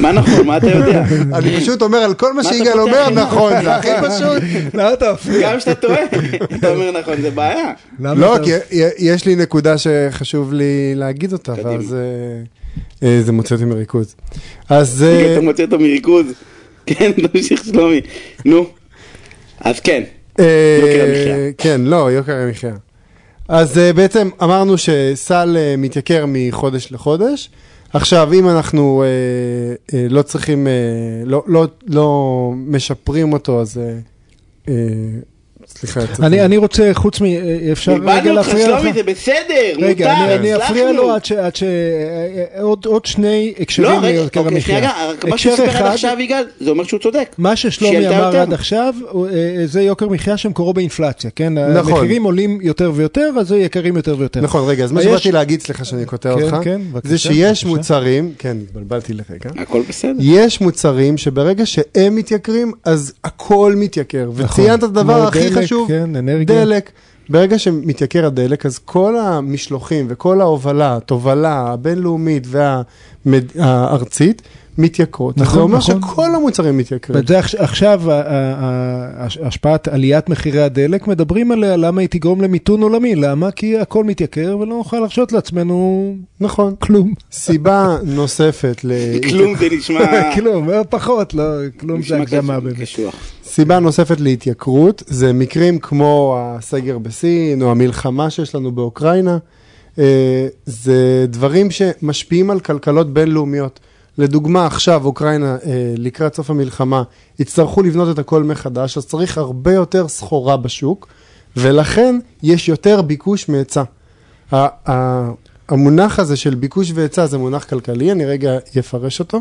מה נכון? מה אתה יודע? אני פשוט אומר על כל מה שיגאל אומר נכון, זה הכי פשוט. לא, אתה אפילו. גם שאתה טועה, אתה אומר נכון, זה בעיה. לא, כי יש לי נקודה שחשוב לי להגיד אותה, ואז זה מוצא אותי מריכוז. אז... אתה מוצא אותו מריכוז. כן, תמשיך שלומי. נו. אז כן. יוקר המחיה. כן, לא, יוקר המחיה. אז בעצם אמרנו שסל מתייקר מחודש לחודש, עכשיו, אם אנחנו אה, אה, לא צריכים, אה, לא, לא, לא משפרים אותו, אז... אה, סליחה, צריך... אני, אני רוצה, חוץ מ... אפשר רגע להפריע לך? שלומי, זה בסדר, מותר, רגע, אני, אני אפריע לו עד ש... עד ש... עוד, עוד שני הקשרים... לא, רגע, אוקיי, שנייה, רק מה שספר עד עכשיו, יגאל, זה אומר שהוא צודק. מה ששלומי אמר עד עכשיו, זה יוקר מחיה שמקורו באינפלציה, כן? נכון. המחירים עולים יותר ויותר, אז זה יקרים יותר ויותר. נכון, רגע, אז מה שבאתי להגיד, סליחה שאני כותב אותך, זה שיש מוצרים, כן, התבלבלתי לרגע. הכל בסדר. יש מוצרים שברגע שהם מתייקרים, אז הכל מתייקר. וציינת הדבר הכי חשוב, דלק. ברגע שמתייקר הדלק, אז כל המשלוחים וכל ההובלה, התובלה הבינלאומית והארצית, מתייקרות. נכון, נכון. זה אומר שכל המוצרים מתייקרים. עכשיו, השפעת עליית מחירי הדלק, מדברים עליה למה היא תגרום למיתון עולמי. למה? כי הכל מתייקר ולא נוכל לחשות לעצמנו נכון. כלום. סיבה נוספת ל... כלום זה נשמע... כלום, פחות, לא, כלום זה הגזמה באמת. סיבה נוספת להתייקרות, זה מקרים כמו הסגר בסין, או המלחמה שיש לנו באוקראינה, זה דברים שמשפיעים על כלכלות בינלאומיות. לדוגמה, עכשיו אוקראינה לקראת סוף המלחמה, יצטרכו לבנות את הכל מחדש, אז צריך הרבה יותר סחורה בשוק, ולכן יש יותר ביקוש מהיצע. המונח הזה של ביקוש והיצע זה מונח כלכלי, אני רגע יפרש אותו.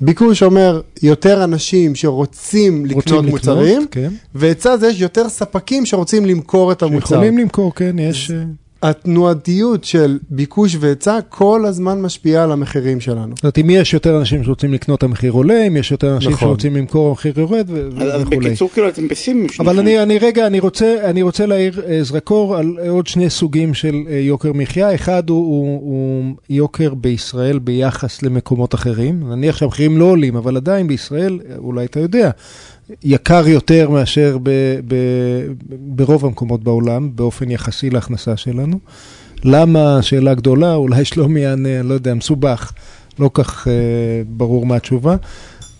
ביקוש אומר יותר אנשים שרוצים לקנות מוצרים, והיצע זה יש יותר ספקים שרוצים למכור את המוצר. שיכולים למכור, כן, יש... התנועדיות של ביקוש והיצע כל הזמן משפיעה על המחירים שלנו. זאת אומרת, אם יש יותר אנשים שרוצים לקנות המחיר עולה, אם יש יותר אנשים נכון. שרוצים למכור המחיר יורד וכולי. אז בקיצור כאילו אתם פסימים. אבל אני, אני רגע, אני רוצה, אני רוצה להעיר זרקור על עוד שני סוגים של יוקר מחיה. אחד הוא, הוא, הוא יוקר בישראל ביחס למקומות אחרים. נניח שהמחירים לא עולים, אבל עדיין בישראל, אולי אתה יודע, יקר יותר מאשר ב, ב, ברוב המקומות בעולם, באופן יחסי להכנסה שלנו. למה? שאלה גדולה, אולי שלומי יענה, לא יודע, מסובך, לא כך אה, ברור מה התשובה.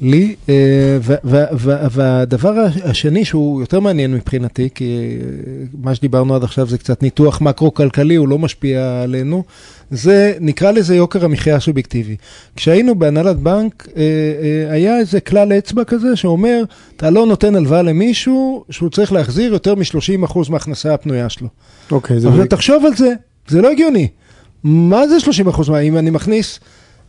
לי, אה, ו, ו, ו, והדבר השני שהוא יותר מעניין מבחינתי, כי מה שדיברנו עד עכשיו זה קצת ניתוח מקרו-כלכלי, הוא לא משפיע עלינו, זה נקרא לזה יוקר המחיה הסובייקטיבי. כשהיינו בהנהלת בנק, אה, אה, היה איזה כלל אצבע כזה שאומר, אתה לא נותן הלוואה למישהו שהוא צריך להחזיר יותר מ-שלושים אחוז מההכנסה הפנויה שלו. אוקיי, זה אבל בלי... תחשוב על זה, זה לא הגיוני. מה זה שלושים אחוז? מה, אם אני מכניס...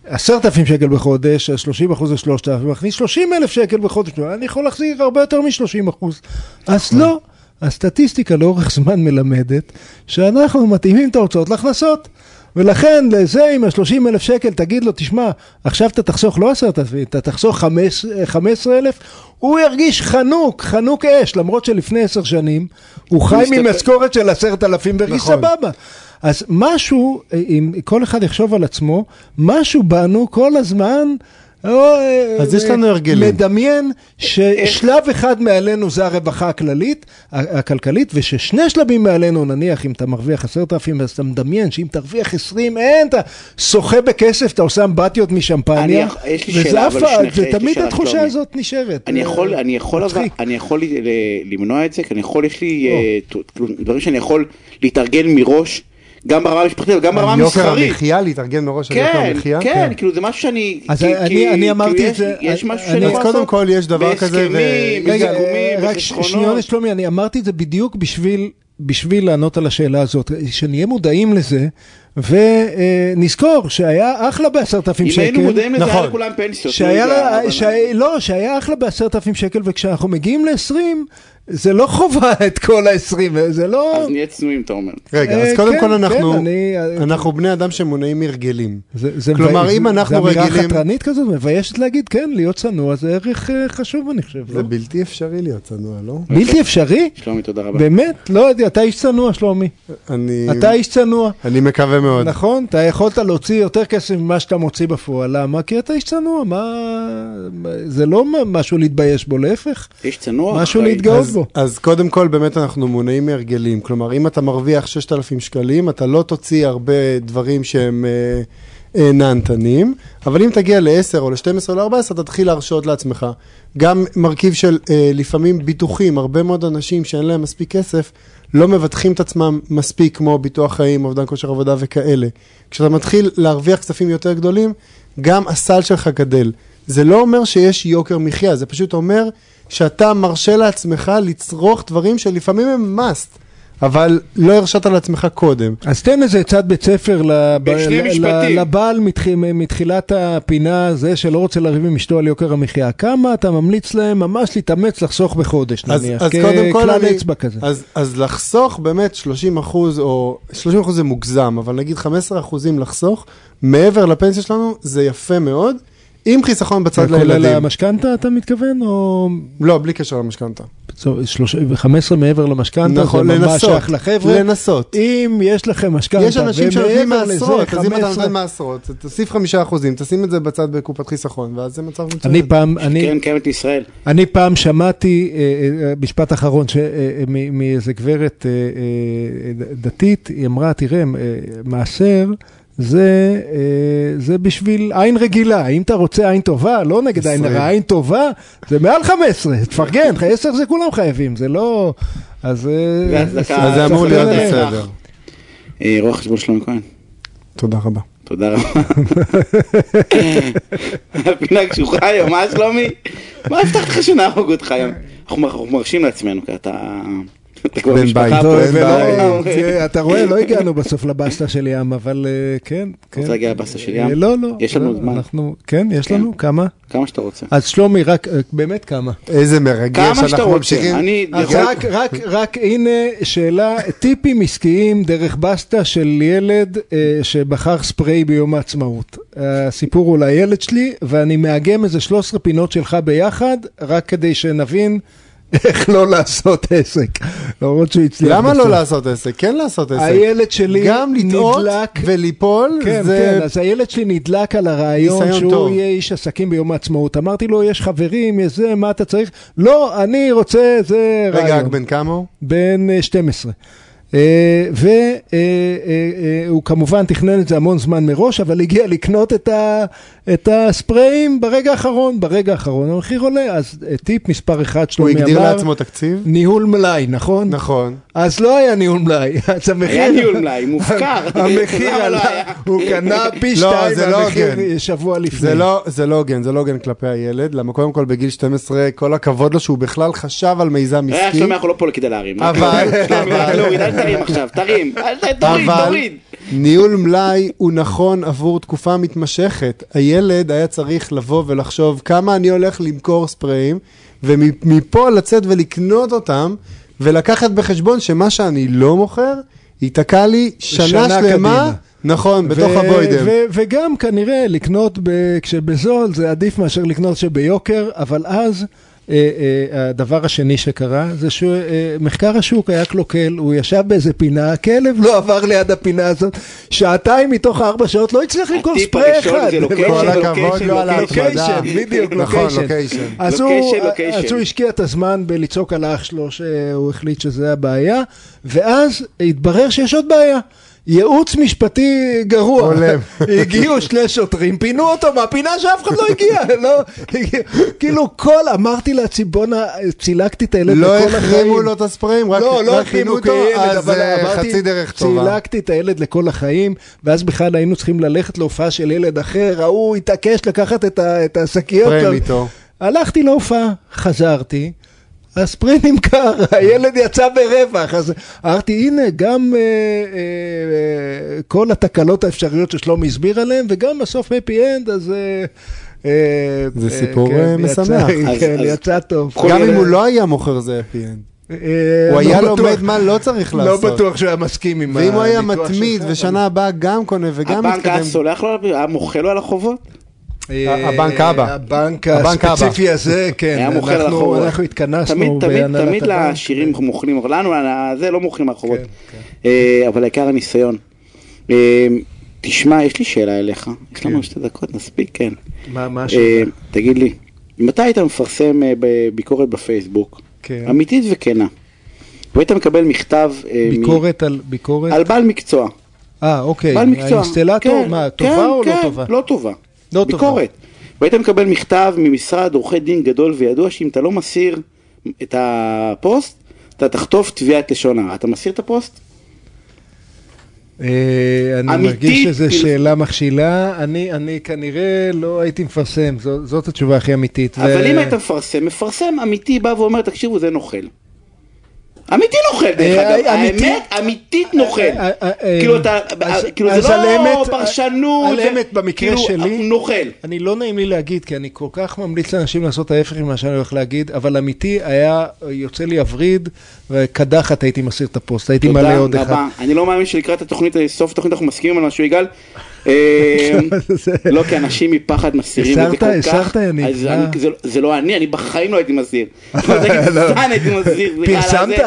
עשרת אלפים שקל בחודש, שלושים אחוז זה שלושת אלפים, מכניס שלושים אלף שקל בחודש, אני יכול להחזיר הרבה יותר משלושים אחוז. אז לא, הסטטיסטיקה לאורך זמן מלמדת, שאנחנו מתאימים את ההוצאות להכנסות, ולכן לזה עם השלושים אלף שקל, תגיד לו, תשמע, עכשיו אתה תחסוך לא עשרת אלפים, אתה תחסוך חמש עשרה אלף, הוא ירגיש חנוק, חנוק אש, למרות שלפני עשר שנים, הוא חי ממשכורת של עשרת אלפים ברגיש סבבה. אז משהו, אם כל אחד יחשוב על עצמו, משהו בנו כל הזמן אז יש לנו הרגלים. לדמיין ששלב אחד מעלינו זה הרווחה הכללית, הכלכלית, וששני שלבים מעלינו, נניח, אם אתה מרוויח עשרת אלפים, אז אתה מדמיין שאם תרוויח עשרים, אין, אתה שוחה בכסף, אתה עושה אמבטיות משמפניה, ותמיד התחושה הזאת נשארת. אני יכול למנוע את זה, כי אני יכול, יש לי דברים שאני יכול להתארגן מראש, גם ברמה המשפחתית, גם ברמה המסחרית. יוקר המחיה, להתארגן מראש על יוקר המחיה. כן, כן, כאילו זה משהו שאני... אז אני אמרתי את זה... יש משהו שאני... אז קודם כל יש דבר כזה... בהסכמים, רק שניון שלומי, אני אמרתי את זה בדיוק בשביל... בשביל לענות על השאלה הזאת, שנהיה מודעים לזה, ונזכור שהיה אחלה בעשרת אלפים שקל. אם היינו מודעים לזה, היה לכולם פנסיות. לא, שהיה אחלה בעשרת אלפים שקל, וכשאנחנו מגיעים לעשרים, זה לא חובה את כל העשרים, זה לא... אז נהיה צנועים, אתה אומר. רגע, אז קודם כל אנחנו בני אדם שמונעים מרגלים. כלומר, אם אנחנו רגילים... זה אמירה חתרנית כזאת, מביישת להגיד, כן, להיות צנוע, זה ערך חשוב, אני חושב. זה בלתי אפשרי להיות צנוע, לא? בלתי אפשרי? שלומי, תודה רבה. באמת? לא יודע, אתה איש צנוע, שלומי. אתה איש צנוע. אני מקווה מאוד. נכון? אתה יכולת להוציא יותר כסף ממה שאתה מוציא בפועל. למה? כי אתה איש צנוע. זה לא משהו להתבייש בו, להפך. איש צנוע. משהו להתגאות. אז קודם כל באמת אנחנו מונעים מהרגלים, כלומר אם אתה מרוויח ששת אלפים שקלים אתה לא תוציא הרבה דברים שהם אה, אה, נענתנים, אבל אם תגיע ל-עשר או ל-שתים עשרה או ל-ארבע עשרה תתחיל להרשות לעצמך, גם מרכיב של אה, לפעמים ביטוחים, הרבה מאוד אנשים שאין להם מספיק כסף לא מבטחים את עצמם מספיק כמו ביטוח חיים, אובדן כושר עבודה וכאלה, כשאתה מתחיל להרוויח כספים יותר גדולים גם הסל שלך גדל, זה לא אומר שיש יוקר מחיה, זה פשוט אומר שאתה מרשה לעצמך לצרוך דברים שלפעמים הם must, אבל לא הרשת על עצמך קודם. אז תן איזה צד בית ספר לבעל מתחילת הפינה הזה שלא רוצה לריב עם אשתו על יוקר המחיה. כמה אתה ממליץ להם ממש להתאמץ לחסוך בחודש, נניח, ככלל אצבע כזה. אז לחסוך באמת שלושים אחוז, או שלושים אחוז זה מוגזם, אבל נגיד חמישה עשר אחוז לחסוך, מעבר לפנסיה שלנו, זה יפה מאוד. עם חיסכון בצד לילדים. כולל המשכנתה אתה מתכוון? או... לא, בלי קשר למשכנתה. חמש עשרה מעבר למשכנתה, נכון, זה ממש שייך לחבר'ה. לנסות. אם יש לכם משכנתה, יש אנשים שנותנים מעשרות, אז אם אתה נותן מעשרות, תוסיף חמישה אחוזים, תשים את זה בצד בקופת חיסכון, ואז זה מצב מצוין. אני פעם, אני... קיימת ישראל. אני פעם שמעתי, משפט אחרון, מאיזה גברת דתית, היא אמרה, תראה, מעשר, זה, זה בשביל עין רגילה, אם אתה רוצה עין טובה, לא נגד עין רע, עין טובה, זה מעל חמש עשרה, תפרגן, עשר זה כולם חייבים, זה לא, אז זה אמור להיות בסדר. רואה חשבון שלומי כהן. תודה רבה. תודה רבה. הפינה קשוחה היום, מה שלומי? מה הבטחת לך שנהרוג אותך היום? אנחנו מרשים לעצמנו, כי אתה... בן בית, אתה רואה, לא הגענו בסוף לבסטה של ים, אבל כן, כן. רוצה להגיע לבסטה של ים? לא, לא. יש לנו זמן. כן, יש לנו, כמה? כמה שאתה רוצה. אז שלומי, רק, באמת כמה? איזה מרגש, אנחנו ממשיכים. אז רק, רק, רק, הנה שאלה, טיפים עסקיים דרך בסטה של ילד שבחר ספרי ביום העצמאות. הסיפור הוא לילד שלי, ואני מאגם איזה שלוש עשרה פינות שלך ביחד, רק כדי שנבין, איך לא לעשות עסק? למה לא לעשות עסק? כן לעשות עסק. הילד שלי גם לטעות וליפול. כן, כן. אז הילד שלי נדלק על הרעיון שהוא יהיה איש עסקים ביום העצמאות. אמרתי לו, יש חברים, יש זה, מה אתה צריך? לא, אני רוצה, זה רעיון. רגע, בן כמה הוא? בן שתים עשרה. והוא כמובן תכנן את זה המון זמן מראש, אבל הגיע לקנות את הספריים ברגע האחרון, ברגע האחרון המחיר עולה, אז טיפ מספר אחד שלומי אמר, הוא הגדיר לעצמו תקציב? ניהול מלאי, נכון? נכון. אז לא היה ניהול מלאי, אז המחיר... היה ניהול מלאי, מופקר. המחיר עלה, הוא קנה פי שתיים, המחיר שבוע לפני. זה לא הוגן, זה לא הוגן כלפי הילד, למה קודם כל בגיל שתים עשרה, כל הכבוד לו שהוא בכלל חשב על מיזם עסקי. היה שלומי, אנחנו לא פה לכדי להרים. אבל... תרים עכשיו, תרים, תוריד, תוריד. ניהול מלאי הוא נכון עבור תקופה מתמשכת. הילד היה צריך לבוא ולחשוב כמה אני הולך למכור ספריים, ומפה לצאת ולקנות אותם, ולקחת בחשבון שמה שאני לא מוכר, ייתקע לי שנה שלמה, נכון, בתוך הבוידם. וגם כנראה לקנות כשבזול, זה עדיף מאשר לקנות שביוקר, אבל אז... הדבר השני שקרה, זה שמחקר השוק היה קלוקל, הוא ישב באיזה פינה, הכלב לא עבר ליד הפינה הזאת, שעתיים מתוך ארבע שעות, לא הצליח למכור ספרי אחד. כל הכבוד לא על ההתמדה. בדיוק, לוקיישן. אז הוא השקיע את הזמן בלצעוק על האח שלו, שהוא החליט שזה הבעיה, ואז התברר שיש עוד בעיה. ייעוץ משפטי גרוע. הגיעו שני שוטרים, פינו אותו מהפינה שאף אחד לא הגיע. כאילו כל, אמרתי להציבונה, צילקתי את הילד לכל החיים. לא החרימו לו את הספרים, רק הכינו אותו, אז חצי דרך טובה. צילקתי את הילד לכל החיים, ואז בכלל היינו צריכים ללכת להופעה של ילד אחר, הוא התעקש לקחת את השקיות. הלכתי להופעה, חזרתי, הספרי נמכר, הילד יצא ברווח, אז אמרתי, הנה, גם אה, אה, כל התקלות האפשריות ששלומי הסביר עליהן, וגם בסוף happy end, אז... אה, זה אה, סיפור כן, משמח. יצא, כן, אז, יצא טוב. גם אם הוא לא היה מוכר זה happy end. הוא היה לומד מה לא צריך לעשות. לא בטוח שהוא היה מסכים עם הביטוח. ואם הוא היה מתמיד, ושנה הבאה גם קונה וגם מתקדם. הבנק היה סולח לו, היה מוכר לו על החובות? הבנק אבא. הבנק הספציפי הזה, כן. אנחנו התכנסנו. תמיד לשירים מוכנים, לנו זה לא מוכנים הרחובות. אבל העיקר הניסיון. תשמע, יש לי שאלה אליך. יש לנו שתי דקות, נספיק, כן. מה השאלה? תגיד לי, מתי אתה מפרסם בביקורת בפייסבוק? אמיתית וכנה. והיית מקבל מכתב... ביקורת על ביקורת? על בעל מקצוע. אה, אוקיי. בעל מקצוע. האינסטלטור, מה, טובה או לא טובה? לא טובה. לא ביקורת. והיית מקבל מכתב ממשרד עורכי דין גדול וידוע שאם אתה לא מסיר את הפוסט, אתה תחטוף תביעת לשון הרע. אתה מסיר את הפוסט? אני מרגיש שזו שאלה מכשילה. אני כנראה לא הייתי מפרסם. זאת התשובה הכי אמיתית. אבל אם היית מפרסם, מפרסם אמיתי בא ואומר, תקשיבו, זה נוכל. אמיתי נוכל, דרך אגב, האמת אמיתית נוכל, כאילו זה לא פרשנות, על אמת במקרה שלי, אני לא נעים לי להגיד, כי אני כל כך ממליץ לאנשים לעשות ההפך ממה שאני הולך להגיד, אבל אמיתי היה יוצא לי עבריד, וכדחת הייתי מסיר את הפוסט, הייתי מלא עוד אחד. אני לא מאמין שלקראת התוכנית, סוף התוכנית אנחנו מסכימים על משהו, יגאל, לא כי אנשים מפחד מסירים את זה כל כך, זה לא אני, אני בחיים לא הייתי מסיר, פרסמת?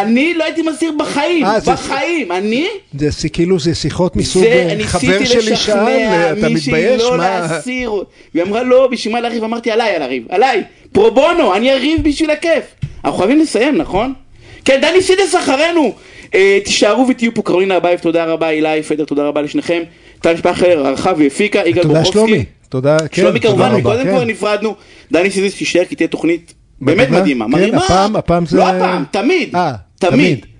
אני לא הייתי מסיר בחיים, בחיים, אני? זה כאילו זה שיחות מסוג חבר שלי שאל, אתה מתבייש? לא להסיר, והיא אמרה לא, בשביל מה להריב? אמרתי עליי, עליי, עליי, פרובונו, אני אריב בשביל הכיף. אנחנו חייבים לסיים, נכון? כן, דני סידס אחרינו, תישארו ותהיו פה. קרולינה אבייב, תודה רבה, אילי פדר, תודה רבה לשניכם, טל שפחר, הרחב והפיקה, יגאל בורוכובסקי, תודה שלומי, תודה, כן, שלומי כמובן, קודם כבר נפרדנו, דני סידס תישאר, כי תהיה תוכנית באמת מדהימה, מרימה, לא הפעם, תמיד, תמיד.